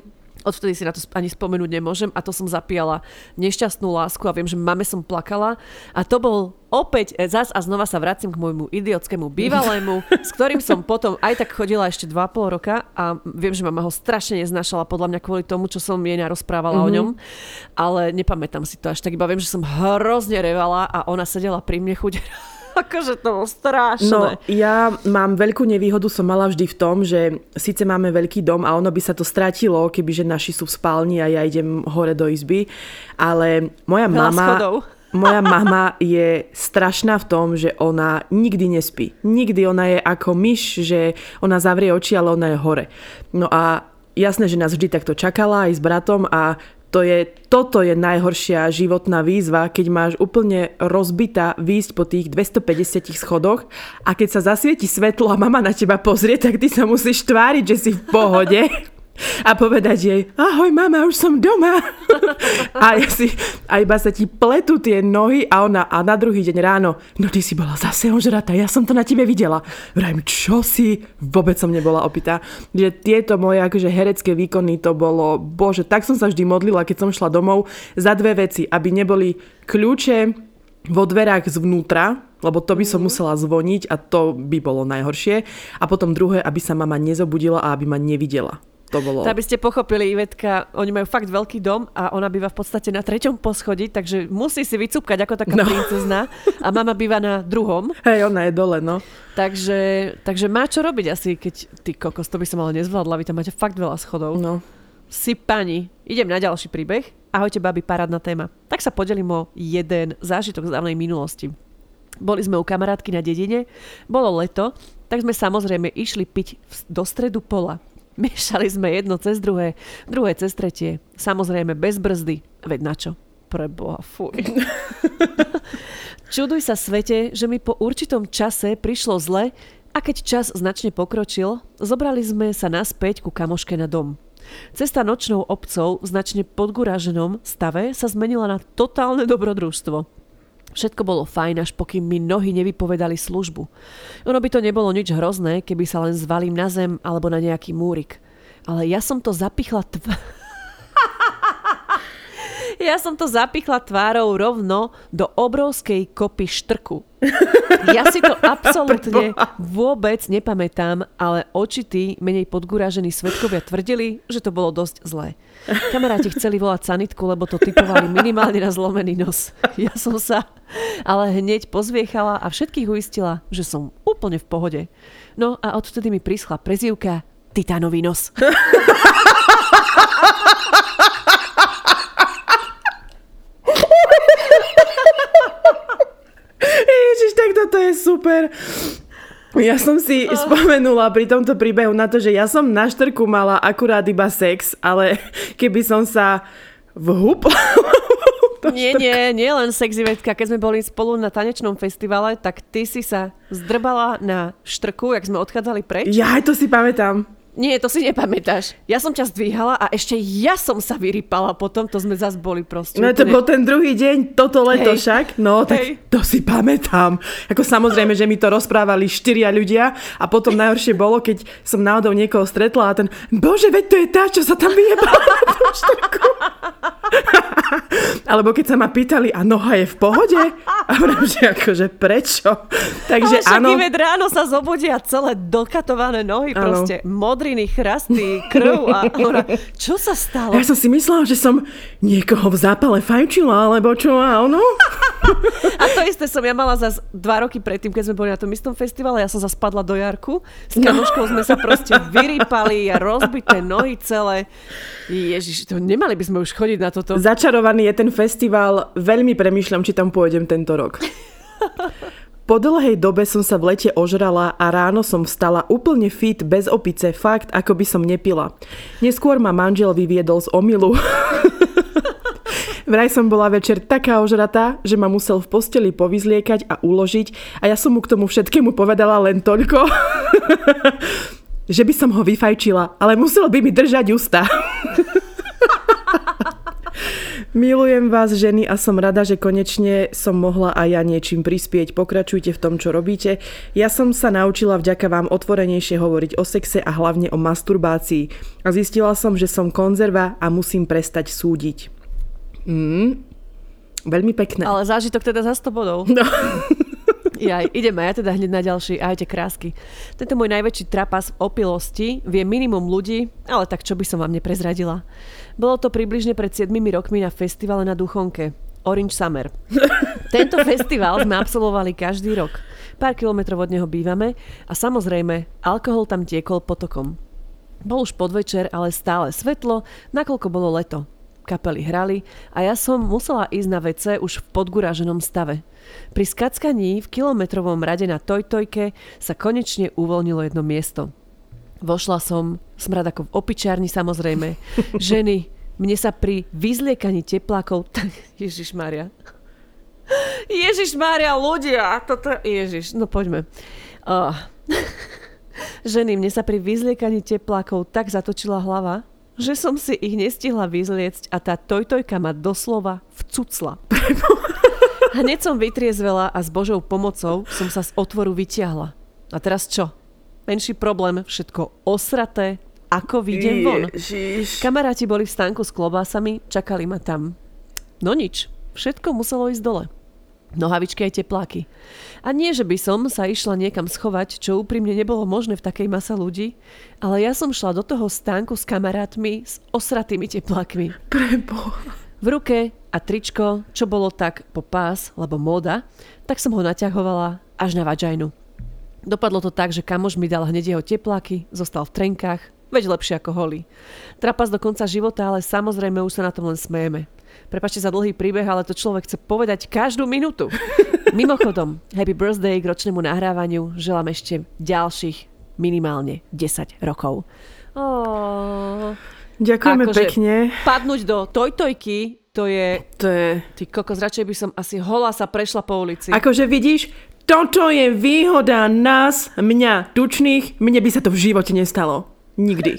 Odvtedy si na to ani spomenúť nemôžem a to som zapíjala nešťastnú lásku a viem, že mame som plakala a to bol opäť, zas a znova sa vracím k môjmu idiotskému bývalému, s ktorým som potom aj tak chodila ešte dva a pol roka a viem, že mama ho strašne neznášala podľa mňa kvôli tomu, čo som jej narozprávala mm-hmm. o ňom, ale nepamätám si to až tak, iba viem, že som hrozne revala a ona sedela pri mne chudera. Akože to bolo strašné. No, ja mám veľkú nevýhodu, som mala vždy v tom, že síce máme veľký dom a ono by sa to stratilo, kebyže naši sú v spálni a ja idem hore do izby, ale moja mama, moja mama je strašná v tom, že ona nikdy nespí. Nikdy, ona je ako myš, že ona zavrie oči, ale ona je hore. No a jasné, že nás vždy takto čakala aj s bratom a To je, toto je najhoršia životná výzva, keď máš úplne rozbitá výsť po tých dvestopäťdesiat schodoch a keď sa zasvieti svetlo a mama na teba pozrie, tak ty sa musíš tváriť, že si v pohode. a povedať jej, ahoj mama, už som doma. A, ja si, a iba sa ti pletú tie nohy a ona a na druhý deň ráno, no ty si bola zase ožratá, ja som to na tebe videla. Vrajím, čo si? Vôbec som nebola opitá. Že tieto moje akože herecké výkony, to bolo, bože, tak som sa vždy modlila, keď som šla domov, za dve veci, aby neboli kľúče vo dverách zvnútra, lebo to by som musela zvoniť a to by bolo najhoršie. A potom druhé, aby sa mama nezobudila a aby ma nevidela. To bolo... Aby ste pochopili, Ivetka, oni majú fakt veľký dom a ona býva v podstate na treťom poschodí, takže musí si vycúpkať ako taká no. princezna a mama býva na druhom. Hej, ona je dole, no. Takže, takže má čo robiť asi, keď ty kokos, to by som ale nezvládla, vy tam máte fakt veľa schodov. No. Si pani, idem na ďalší príbeh. Ahojte, babi, parádna téma. Tak sa podelím o jeden zážitok z dávnej minulosti. Boli sme u kamarátky na dedine, bolo leto, tak sme samozrejme išli piť do stredu pola. Miešali sme jedno cez druhé, druhé cez tretie. Samozrejme bez brzdy. Veď na čo? Preboha, fuj. Čuduj sa svete, že mi po určitom čase prišlo zle a keď čas značne pokročil, zobrali sme sa naspäť ku kamoške na dom. Cesta nočnou obcou v značne podguraženom stave sa zmenila na totálne dobrodružstvo. Všetko bolo fajn, až pokým mi nohy nevypovedali službu. Ono by to nebolo nič hrozné, keby sa len zvalím na zem alebo na nejaký múrik. Ale ja som to zapichla tv... ja som to zapichla tvárou rovno do obrovskej kopy štrku. Ja si to absolútne vôbec nepamätám, ale očití, menej podgúražení svedkovia tvrdili, že to bolo dosť zlé. Kamaráti chceli volať sanitku, lebo to typovali minimálne na zlomený nos. Ja som sa ale hneď pozviechala a všetkých uistila, že som úplne v pohode. No a odvtedy mi prischla prezývka Titánový nos. Ježiš, tak toto je super. Ja som si spomenula pri tomto príbehu na to, že ja som na štrku mala akurát iba sex, ale keby som sa vhúpla... Nie, nie, nie len sex, Ivetka. Keď sme boli spolu na tanečnom festivale, tak ty si sa zdrbala na štrku, jak sme odchádzali preč. Ja to si pamätám. Nie, to si nepamätáš. Ja som ťa zdvíhala a ešte ja som sa vyrypala potom, to sme zase boli proste. No to bol ten druhý deň, toto leto hej. Však. No, tak hej. To si pamätám. Ako samozrejme, že mi to rozprávali štyria ľudia a potom najhoršie bolo, keď som náhodou niekoho stretla a ten, bože, veď to je tá, čo sa tam vyjebala na tom štrku. Alebo keď sa ma pýtali, a noha je v pohode? A vrám, že akože prečo? Takže áno. Ale však ráno sa zobudia celé dokatované nohy, ano. Proste mod modriny, chrasty, krv a ona, čo sa stalo? Ja som si myslela, že som niekoho v zápale fajčila, alebo čo, a ono? A to isté som ja mala zase dva roky predtým, keď sme boli na tom istom festivale, ja som zase spadla do jarku, s kamoškou sme sa proste vyrypali a rozbité nohy celé. Ježiš, to nemali by sme už chodiť na toto. Začarovaný je ten festival, veľmi premýšľam, či tam pôjdem tento rok. Po dlhej dobe som sa v lete ožrala a ráno som vstala úplne fit, bez opice, fakt, ako by som nepila. Neskôr ma manžel vyviedol z omylu. Vraj som bola večer taká ožratá, že ma musel v posteli povyzliekať a uložiť a ja som mu k tomu všetkému povedala len toľko, že by som ho vyfajčila, ale musel by mi držať ústa. Milujem vás, ženy, a som rada, že konečne som mohla aj ja niečím prispieť. Pokračujte v tom, čo robíte. Ja som sa naučila vďaka vám otvorenejšie hovoriť o sexe a hlavne o masturbácii. A zistila som, že som konzerva a musím prestať súdiť. Mm. Veľmi pekné. Ale zážitok teda za sto bodov. No. Jaj, ideme, ja teda hneď na ďalší. Ajte krásky. Tento môj najväčší trapas v opilosti vie minimum ľudí, ale tak čo by som vám neprezradila. Bolo to približne pred siedmimi rokmi na festivale na Duchonke. Orange Summer. Tento festival sme absolvovali každý rok. Pár kilometrov od neho bývame a samozrejme alkohol tam tiekol potokom. Bol už podvečer, ale stále svetlo, nakoľko bolo leto. Kapely hrali a ja som musela ísť na vé cé už v podguraženom stave. Pri skackaní v kilometrovom rade na Tojtojke sa konečne uvoľnilo jedno miesto. Vošla som, smrad ako v opičárni samozrejme. Ženy, mne sa pri vyzliekaní teplákov... Ježišmária. Ježišmária, ľudia! Toto... Ježiš, no poďme. Oh. Ženy, mne sa pri vyzliekaní teplákov tak zatočila hlava, že som si ich nestihla vyzliecť a tá tojtojka ma doslova vcucla. Hneď som vytriezvela a s Božou pomocou som sa z otvoru vytiahla. A teraz čo? Menší problém, všetko osraté, ako vidiem von. Ježiš. Kamaráti boli v stánku s klobásami, čakali ma tam. No nič, všetko muselo ísť dole. Nohavičky aj tepláky. A nie, že by som sa išla niekam schovať, čo úprimne nebolo možné v takej mase ľudí, ale ja som šla do toho stánku s kamarátmi s osratými teplákmi. Preboha. V ruke a tričko, čo bolo tak po pás, lebo móda, tak som ho naťahovala až na vaginu. Dopadlo to tak, že kamoš mi dal hneď jeho tepláky, zostal v trenkách, veď lepšie ako holý. Trapas do konca života, ale samozrejme už sa na tom len smejeme. Prepáčte za dlhý príbeh, ale to človek chce povedať každú minútu. Mimochodom, happy birthday k ročnému nahrávaniu. Želám ešte ďalších minimálne desať rokov. Oh. Ďakujeme akože pekne. Padnúť do tojtojky, to je... To je... Ty kokos, radšej by som asi holá sa prešla po ulici. Akože vidíš, toto je výhoda nás, mňa, tučných. Mne by sa to v živote nestalo. Nikdy.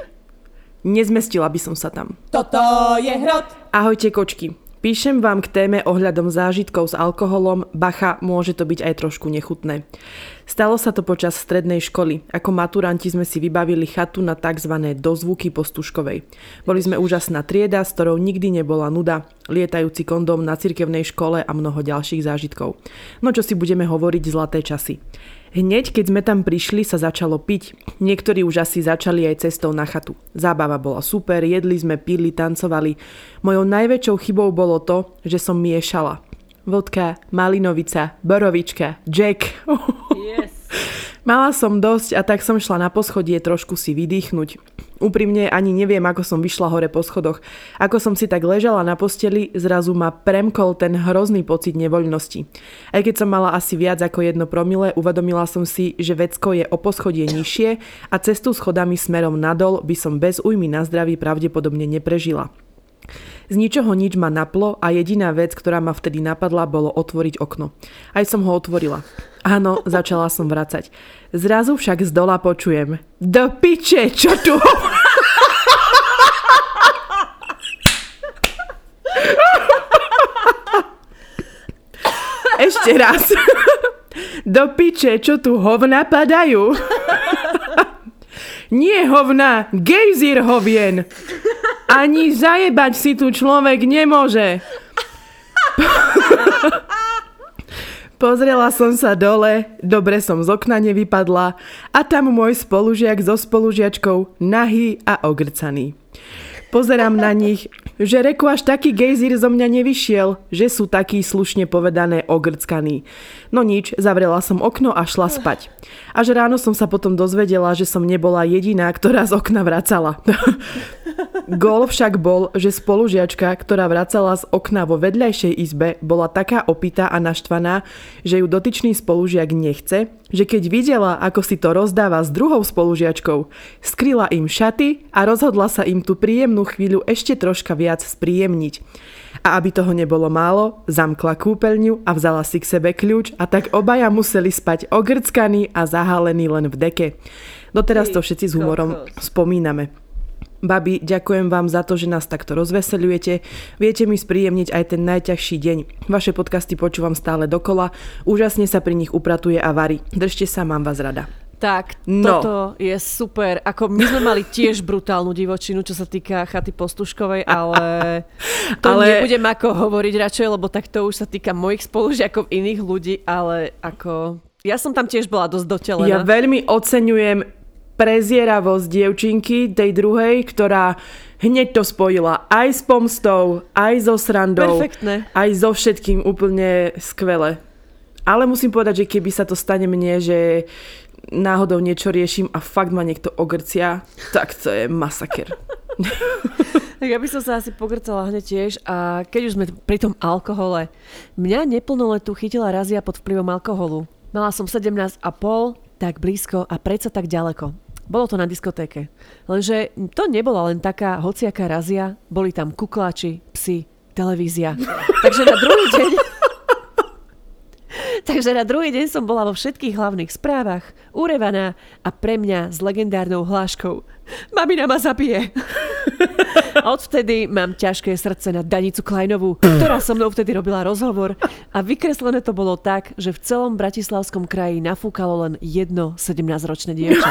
Nezmestila by som sa tam. Toto je hrot. Ahojte kočky. Píšem vám k téme ohľadom zážitkov s alkoholom. Bacha, môže to byť aj trošku nechutné. Stalo sa to počas strednej školy. Ako maturanti sme si vybavili chatu na tzv. Dozvuky po Stužkovej. Boli sme úžasná trieda, s ktorou nikdy nebola nuda. Lietajúci kondóm na cirkevnej škole a mnoho ďalších zážitkov. No čo si budeme hovoriť, zlaté časy. Hneď, keď sme tam prišli, sa začalo piť. Niektorí už asi začali aj cestou na chatu. Zábava bola super, jedli sme, pili, tancovali. Mojou najväčšou chybou bolo to, že som miešala. Vodka, malinovica, borovička, Jack. Yes. Mala som dosť a tak som šla na poschodie trošku si vydýchnuť. Úprimne ani neviem, ako som vyšla hore po schodoch. Ako som si tak ležala na posteli, zrazu ma premkol ten hrozný pocit nevoľnosti. Aj keď som mala asi viac ako jedno promile, uvedomila som si, že vecko je o poschodie nižšie a cestu schodami smerom nadol by som bez újmy na zdraví pravdepodobne neprežila. Z ničoho nič ma naplo a jediná vec, ktorá ma vtedy napadla, bolo otvoriť okno. Aj som ho otvorila. Áno, začala som vracať. Zrazu však z dola počujem: do piče, čo tu? Ešte raz. Do piče, čo tu hovna padajú? Nie hovna, gejzír hovien. Ani zajebať si tu človek nemôže. Pozrela som sa dole, dobre som z okna nevypadla a tam môj spolužiak so spolužiačkou nahý a ogrcaný. Pozerám na nich, že reku až taký gejzír zo mňa nevyšiel, že sú takí slušne povedané ogrckaní. No nič, zavrela som okno a šla spať. Až ráno som sa potom dozvedela, že som nebola jediná, ktorá z okna vracala. Gól však bol, že spolužiačka, ktorá vracala z okna vo vedľajšej izbe, bola taká opitá a naštvaná, že ju dotyčný spolužiak nechce, že keď videla, ako si to rozdáva s druhou spolužiačkou, skryla im šaty a rozhodla sa im tú príjemnú chvíľu ešte troška viac spríjemniť. A aby toho nebolo málo, zamkla kúpeľňu a vzala si k sebe kľúč a tak obaja museli spať ogrckaní a zahalení len v deke. Doteraz to všetci s humorom spomíname. Babi, ďakujem vám za to, že nás takto rozveselujete. Viete mi spríjemniť aj ten najťažší deň. Vaše podcasty počúvam stále dokola. Úžasne sa pri nich upratuje a varí. Držte sa, mám vás rada. Tak, toto no. je super. Ako my sme mali tiež brutálnu divočinu, čo sa týka chaty po Stužkovej, ale to ale... nebudem ako hovoriť radšej, lebo tak to už sa týka mojich spolužiakov, iných ľudí, ale ako... Ja som tam tiež bola dosť dotelená. Ja veľmi oceňujem prezieravosť dievčinky, tej druhej, ktorá hneď to spojila aj s pomstou, aj so srandou. Perfektné. Aj so všetkým, úplne skvele. Ale musím povedať, že keby sa to stane mne, že náhodou niečo riešim a fakt ma niekto ogrcia, tak to je masaker. Tak ja by som sa asi pogrcala hneď tiež. A keď už sme pri tom alkohole, mňa neplnoletú chytila razia pod vplyvom alkoholu. Mala som sedemnásť a pol, tak blízko a predsa tak ďaleko. Bolo to na diskotéke. Lenže to nebola len taká hociaká razia, boli tam kukláči, psi, televízia. Takže na druhý deň Takže na druhý deň som bola vo všetkých hlavných správach, urevaná a pre mňa s legendárnou hláškou: Mamina ma zabije. Odvtedy mám ťažké srdce na Danicu Kleinovú, ktorá so mnou vtedy robila rozhovor, a vykreslené to bolo tak, že v celom bratislavskom kraji nafúkalo len jedno sedemnásťročné dievča.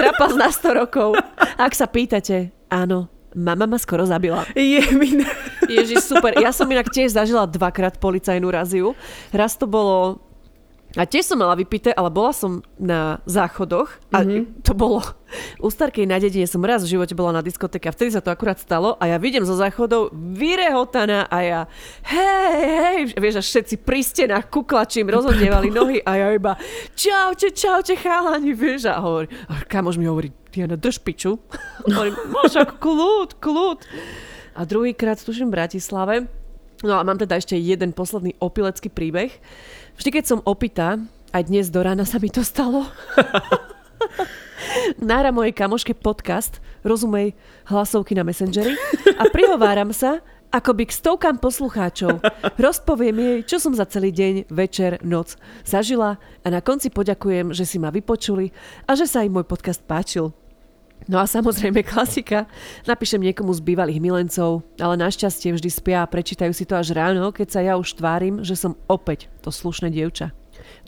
Trapas na sto rokov. Ak sa pýtate, áno, mama ma skoro zabila. Jemina. Ježiš, super. Ja som inak tiež zažila dvakrát policajnú raziu. Raz to bolo... A tiež som mala vypité, ale bola som na záchodoch a mm-hmm. to bolo... U starkej na dedine som raz v živote bola na diskotéke a vtedy sa to akurát stalo a ja vidím zo záchodov vyrehotaná a ja hej, hej, vieš, a všetci pri stenách kuklačím, rozhodnevali nohy a ja iba čaute, čaute, chalani, vieš, a hovorí, a kamož mi hovorí, Diana, drž piču. Hovorím, môžak, kľud, kľud. A druhýkrát tuším v Bratislave. No a mám teda ešte jeden posledný opilecký príbeh. Vždy, keď som opitá, aj dnes do rána sa mi to stalo. Nára mojej kamoške podcast, rozumej, hlasovky na Messengeri, a prihováram sa, akoby k stovkám poslucháčov. Rozpoviem jej, čo som za celý deň, večer, noc zažila a na konci poďakujem, že si ma vypočuli a že sa im môj podcast páčil. No a samozrejme klasika. Napíšem niekomu z bývalých milencov, ale našťastie vždy spia a prečítajú si to až ráno, keď sa ja už tvárim, že som opäť to slušné dievča.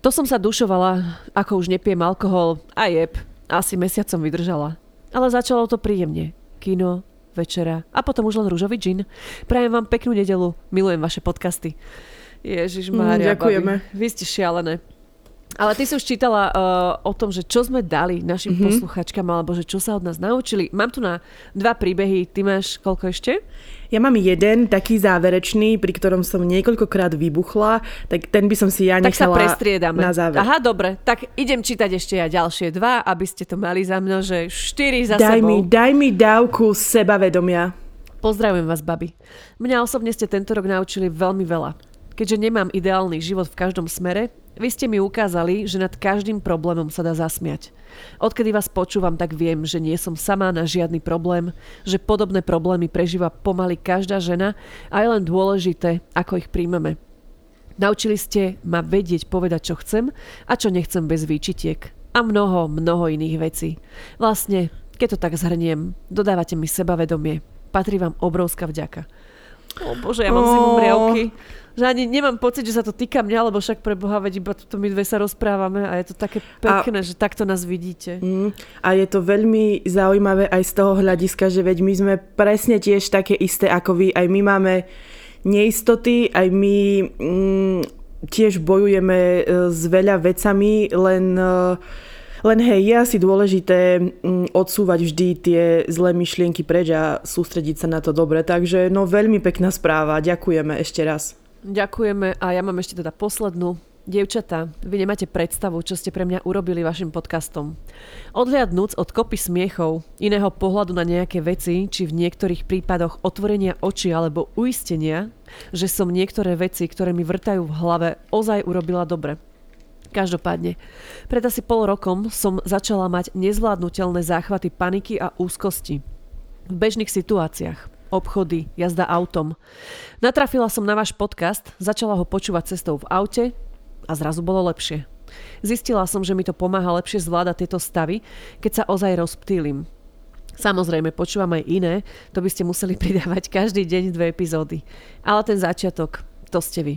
To som sa dušovala, ako už nepiem alkohol, a jeb, asi mesiac som vydržala. Ale začalo to príjemne. Kino, večera a potom už len ružový džin. Prajem vám peknú nedeľu, milujem vaše podcasty. Ježišmária, mm, ďakujeme. Babi, vy ste šialené. Ale ty si už čítala uh, o tom, že čo sme dali našim mm-hmm. posluchačkám, alebo že čo sa od nás naučili. Mám tu na dva príbehy. Ty máš koľko ešte? Ja mám jeden taký záverečný, pri ktorom som niekoľkokrát vybuchla, tak ten by som si ja nechala na záver. Tak sa prestriedame. Aha, dobre. Tak idem čítať ešte ja ďalšie dva, aby ste to mali za mňa, že štyri za daj sebou. Mi, daj mi dávku sebavedomia. Pozdravujem vás, babi. Mňa osobne ste tento rok naučili veľmi veľa. Keďže nemám ideálny život v každom smere, vy ste mi ukázali, že nad každým problémom sa dá zasmiať. Odkedy vás počúvam, tak viem, že nie som sama na žiadny problém, že podobné problémy prežíva pomaly každá žena a je len dôležité, ako ich príjmeme. Naučili ste ma vedieť povedať, čo chcem a čo nechcem bez výčitiek. A mnoho, mnoho iných vecí. Vlastne, keď to tak zhrniem, dodávate mi sebavedomie. Patrí vám obrovská vďaka. O Bože, ja mám oh. zimom riavky. Že ani nemám pocit, že sa to týka mňa, lebo však pre Boha, veď iba tuto my dve sa rozprávame a je to také pekné, a, že takto nás vidíte. A je to veľmi zaujímavé aj z toho hľadiska, že veď my sme presne tiež také isté ako vy. Aj my máme neistoty, aj my mm, tiež bojujeme s veľa vecami, len... Len hej, je asi dôležité odsúvať vždy tie zlé myšlienky preč a sústrediť sa na to dobre. Takže no veľmi pekná správa. Ďakujeme ešte raz. Ďakujeme a ja mám ešte teda poslednú. Dievčatá, vy nemáte predstavu, čo ste pre mňa urobili vašim podcastom. Odhliadnúc od kopy smiechov, iného pohľadu na nejaké veci, či v niektorých prípadoch otvorenia očí alebo uistenia, že som niektoré veci, ktoré mi vrtajú v hlave, ozaj urobila dobre. Každopádne, pred asi pol rokom som začala mať nezvládnutelné záchvaty paniky a úzkosti. V bežných situáciách, obchody, jazda autom. Natrafila som na váš podcast, začala ho počúvať cestou v aute a zrazu bolo lepšie. Zistila som, že mi to pomáha lepšie zvládať tieto stavy, keď sa ozaj rozptýlim. Samozrejme, počúvam aj iné, to by ste museli pridávať každý deň dve epizódy. Ale ten začiatok, to ste vy.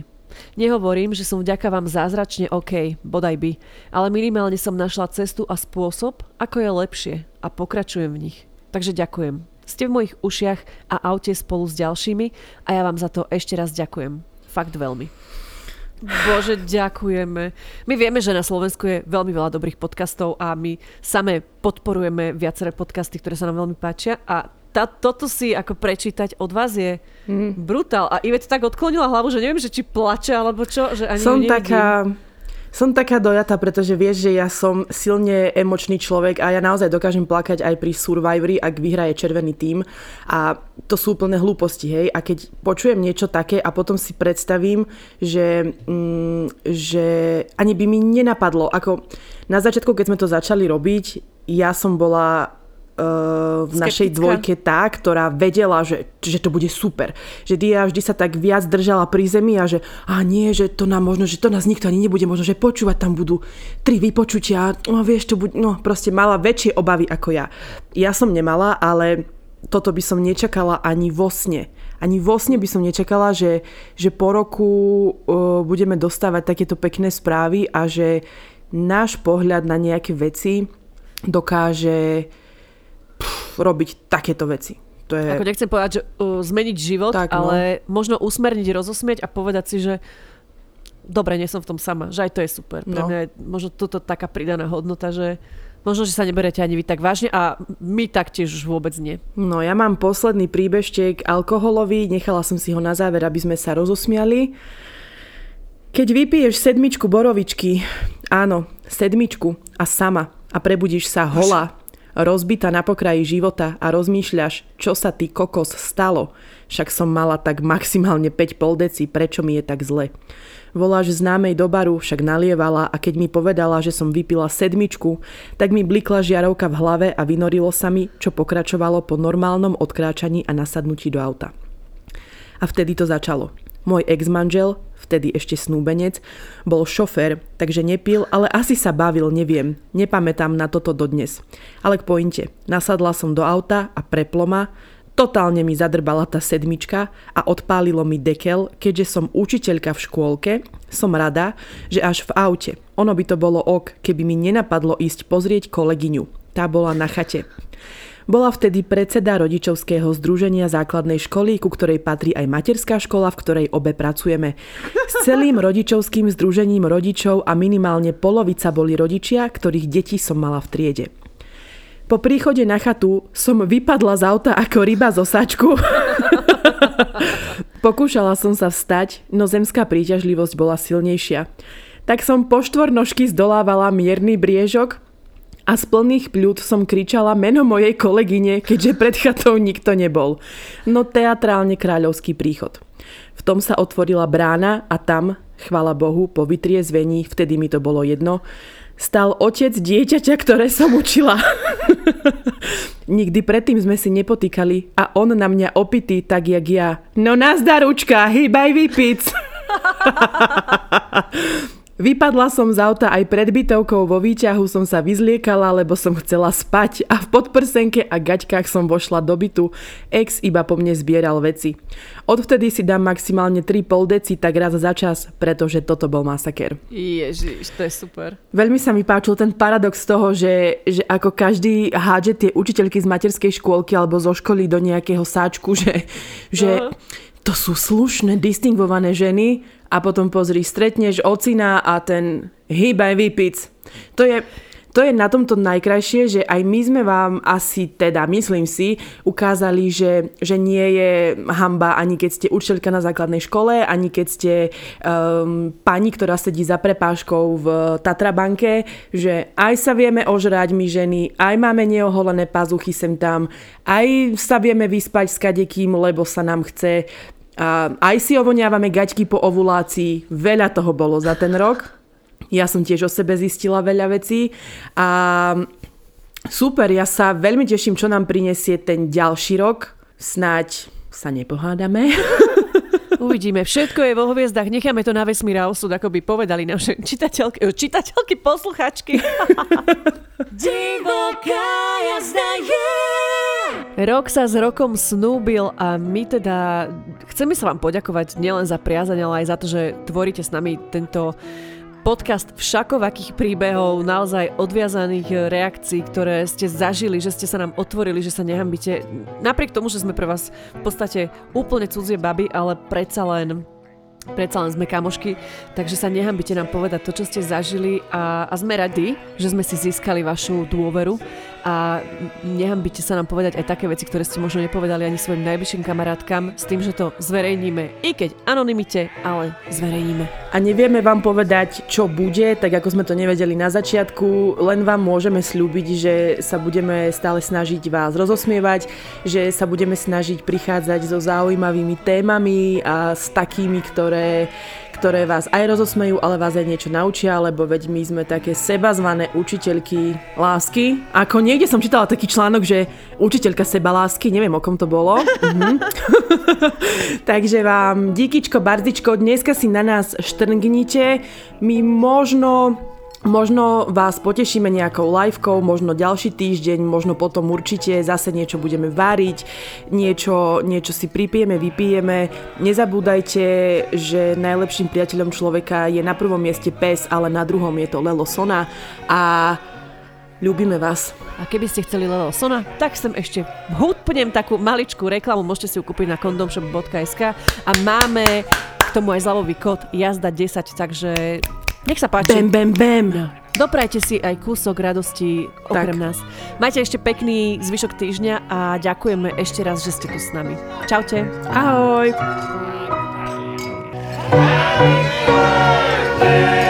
Nehovorím, že som vďaka vám zázračne OK, bodaj by, ale minimálne som našla cestu a spôsob, ako je lepšie a pokračujem v nich. Takže ďakujem. Ste v mojich ušiach a aute spolu s ďalšími a ja vám za to ešte raz ďakujem. Fakt veľmi. Bože, ďakujeme. My vieme, že na Slovensku je veľmi veľa dobrých podcastov a my same podporujeme viaceré podcasty, ktoré sa nám veľmi páčia a Tá, toto si ako prečítať od vás je mm. brutál. A Ivet tak odklonila hlavu, že neviem, že či plače alebo čo, že ani som taká, som taká dojatá, pretože vieš, že ja som silne emočný človek a ja naozaj dokážem plakať aj pri Survivori, ak vyhraje červený tím. A to sú úplne hlúposti, hej. A keď počujem niečo také a potom si predstavím, že, mm, že ani by mi nenapadlo. Ako na začiatku, keď sme to začali robiť, ja som bola... v Skeptická. Našej dvojke tá, ktorá vedela, že, že to bude super. Že Dia vždy sa tak viac držala pri zemi a že a nie, že to nám možno, že to nás nikto ani nebude možno, že počúvať, tam budú tri vypočutia, no vieš, to bude, no proste mala väčšie obavy ako ja. Ja som nemala, ale toto by som nečakala ani vo sne. Ani vo sne by som nečakala, že, že po roku uh, budeme dostávať takéto pekné správy a že náš pohľad na nejaké veci dokáže Pff, robiť takéto veci. To je... Ako nechcem povedať, že uh, zmeniť život, tak, no. Ale možno usmerniť, rozosmieť a povedať si, že dobre, nie som v tom sama, že aj to je super. Pre no. mňa je možno toto taká pridaná hodnota, že možno, že sa neberete ani vy tak vážne a my taktiež už vôbec nie. No ja mám posledný príbežtek alkoholový, nechala som si ho na záver, aby sme sa rozosmiali. Keď vypiješ sedmičku borovičky, áno, sedmičku a sama a prebudíš sa holá, rozbitá na pokraji života a rozmýšľaš, čo sa ty kokos stalo. Však som mala tak maximálne päť poldecí, prečo mi je tak zle. Voláš známej do baru, však nalievala a keď mi povedala, že som vypila sedmičku, tak mi blikla žiarovka v hlave a vynorilo sa mi, čo pokračovalo po normálnom odkráčaní a nasadnutí do auta. A vtedy to začalo. Môj ex-manžel, vtedy ešte snúbenec, bol šofér, takže nepil, ale asi sa bavil, neviem. Nepamätám na toto dodnes. Ale k pointe. Nasadla som do auta a preploma. Totálne mi zadrbala tá sedmička a odpálilo mi dekel, keďže som učiteľka v škôlke, som rada, že až v aute. Ono by to bolo ok, keby mi nenapadlo ísť pozrieť kolegyňu. Tá bola na chate. Bola vtedy predseda rodičovského združenia základnej školy, ku ktorej patrí aj materská škola, v ktorej obe pracujeme. S celým rodičovským združením rodičov a minimálne polovica boli rodičia, ktorých deti som mala v triede. Po príchode na chatu som vypadla z auta ako ryba zo sačku. Pokúšala som sa vstať, no zemská príťažlivosť bola silnejšia. Tak som po štvornožky zdolávala mierny briežok, a z plných pľút som kričala meno mojej kolegyne, keďže pred chatou nikto nebol. No teatrálne kráľovský príchod. V tom sa otvorila brána a tam, chvala Bohu, po vytriezvení, vtedy mi to bolo jedno, stal otec dieťaťa, ktoré som učila. Nikdy predtým sme si nepotýkali a on na mňa opitý, tak jak ja. No nazdaručka, hýbaj vypic! Vypadla som z auta aj pred bytovkou, vo výťahu som sa vyzliekala, lebo som chcela spať a v podprsenke a gaťkách som vošla do bytu. Ex iba po mne zbieral veci. Odvtedy si dám maximálne tri poldeci tak raz za čas, pretože toto bol masaker. Ježiš, to je super. Veľmi sa mi páčil ten paradox toho, že, že ako každý hádže tie učiteľky z materskej škôlky alebo zo školy do nejakého sáčku, že, že to sú slušné, distingvované ženy. A potom pozri, stretneš ocina a ten hýbaj vypic. To je, to je na tomto najkrajšie, že aj my sme vám asi, teda myslím si, ukázali, že, že nie je hanba ani keď ste učiteľka na základnej škole, ani keď ste um, pani, ktorá sedí za prepážkou v Tatrabanke, že aj sa vieme ožrať my ženy, aj máme neoholené pazuchy sem tam, aj sa vieme vyspať s kadekým, lebo sa nám chce... A aj si ovoniavame gaťky po ovulácii. Veľa toho bolo za ten rok. Ja som tiež o sebe zistila veľa vecí. A super, ja sa veľmi teším, čo nám prinesie ten ďalší rok. Snáď sa nepohádame. Uvidíme. Všetko je vo hviezdach. Necháme to na vesmíra osud, ako by povedali naše čitateľky, čitateľky posluchačky. Divoká jazda je! Rok sa s rokom snúbil a my teda chceme sa vám poďakovať nielen za priazeň, ale aj za to, že tvoríte s nami tento podcast všakovakých príbehov, naozaj odviazaných reakcií, ktoré ste zažili, že ste sa nám otvorili, že sa nehambíte. Napriek tomu, že sme pre vás v podstate úplne cudzie baby, ale predsa len... Predsa len sme kamošky, takže sa nehambite nám povedať to, čo ste zažili a, a sme radi, že sme si získali vašu dôveru a nehambite sa nám povedať aj také veci, ktoré ste možno nepovedali ani svojim najbližším kamarátkam, s tým, že to zverejníme, i keď anonymite, ale zverejníme. A nevieme vám povedať, čo bude, tak ako sme to nevedeli na začiatku, len vám môžeme sľúbiť, že sa budeme stále snažiť vás rozosmievať, že sa budeme snažiť prichádzať so zaujímavými témami a s takými, ktoré ktoré vás aj rozosmejú, ale vás aj niečo naučia, lebo veď my sme také sebazvané učiteľky lásky. Ako niekde som čítala taký článok, že učiteľka sebalásky, neviem, o kom to bolo. Mhm. Takže vám díkyčko, barzičko, dneska si na nás štrngnite. My možno... Možno vás potešíme nejakou livekou, možno ďalší týždeň, možno potom určite zase niečo budeme variť, niečo, niečo si pripijeme, vypijeme. Nezabúdajte, že najlepším priateľom človeka je na prvom mieste pes, ale na druhom je to Lelo Sona a ľúbime vás. A keby ste chceli Lelo Sona, tak sem ešte vhúpnem takú maličkú reklamu, môžete si ju kúpiť na condomshop bodka es ká a máme k tomu aj zľavový kód jazda desať, takže... Nech sa páči. Bam, bam, bam. No. Doprajte si aj kúsok radosti okrem tak. nás. Majte ešte pekný zvyšok týždňa a ďakujeme ešte raz, že ste tu s nami. Čaute. Ahoj.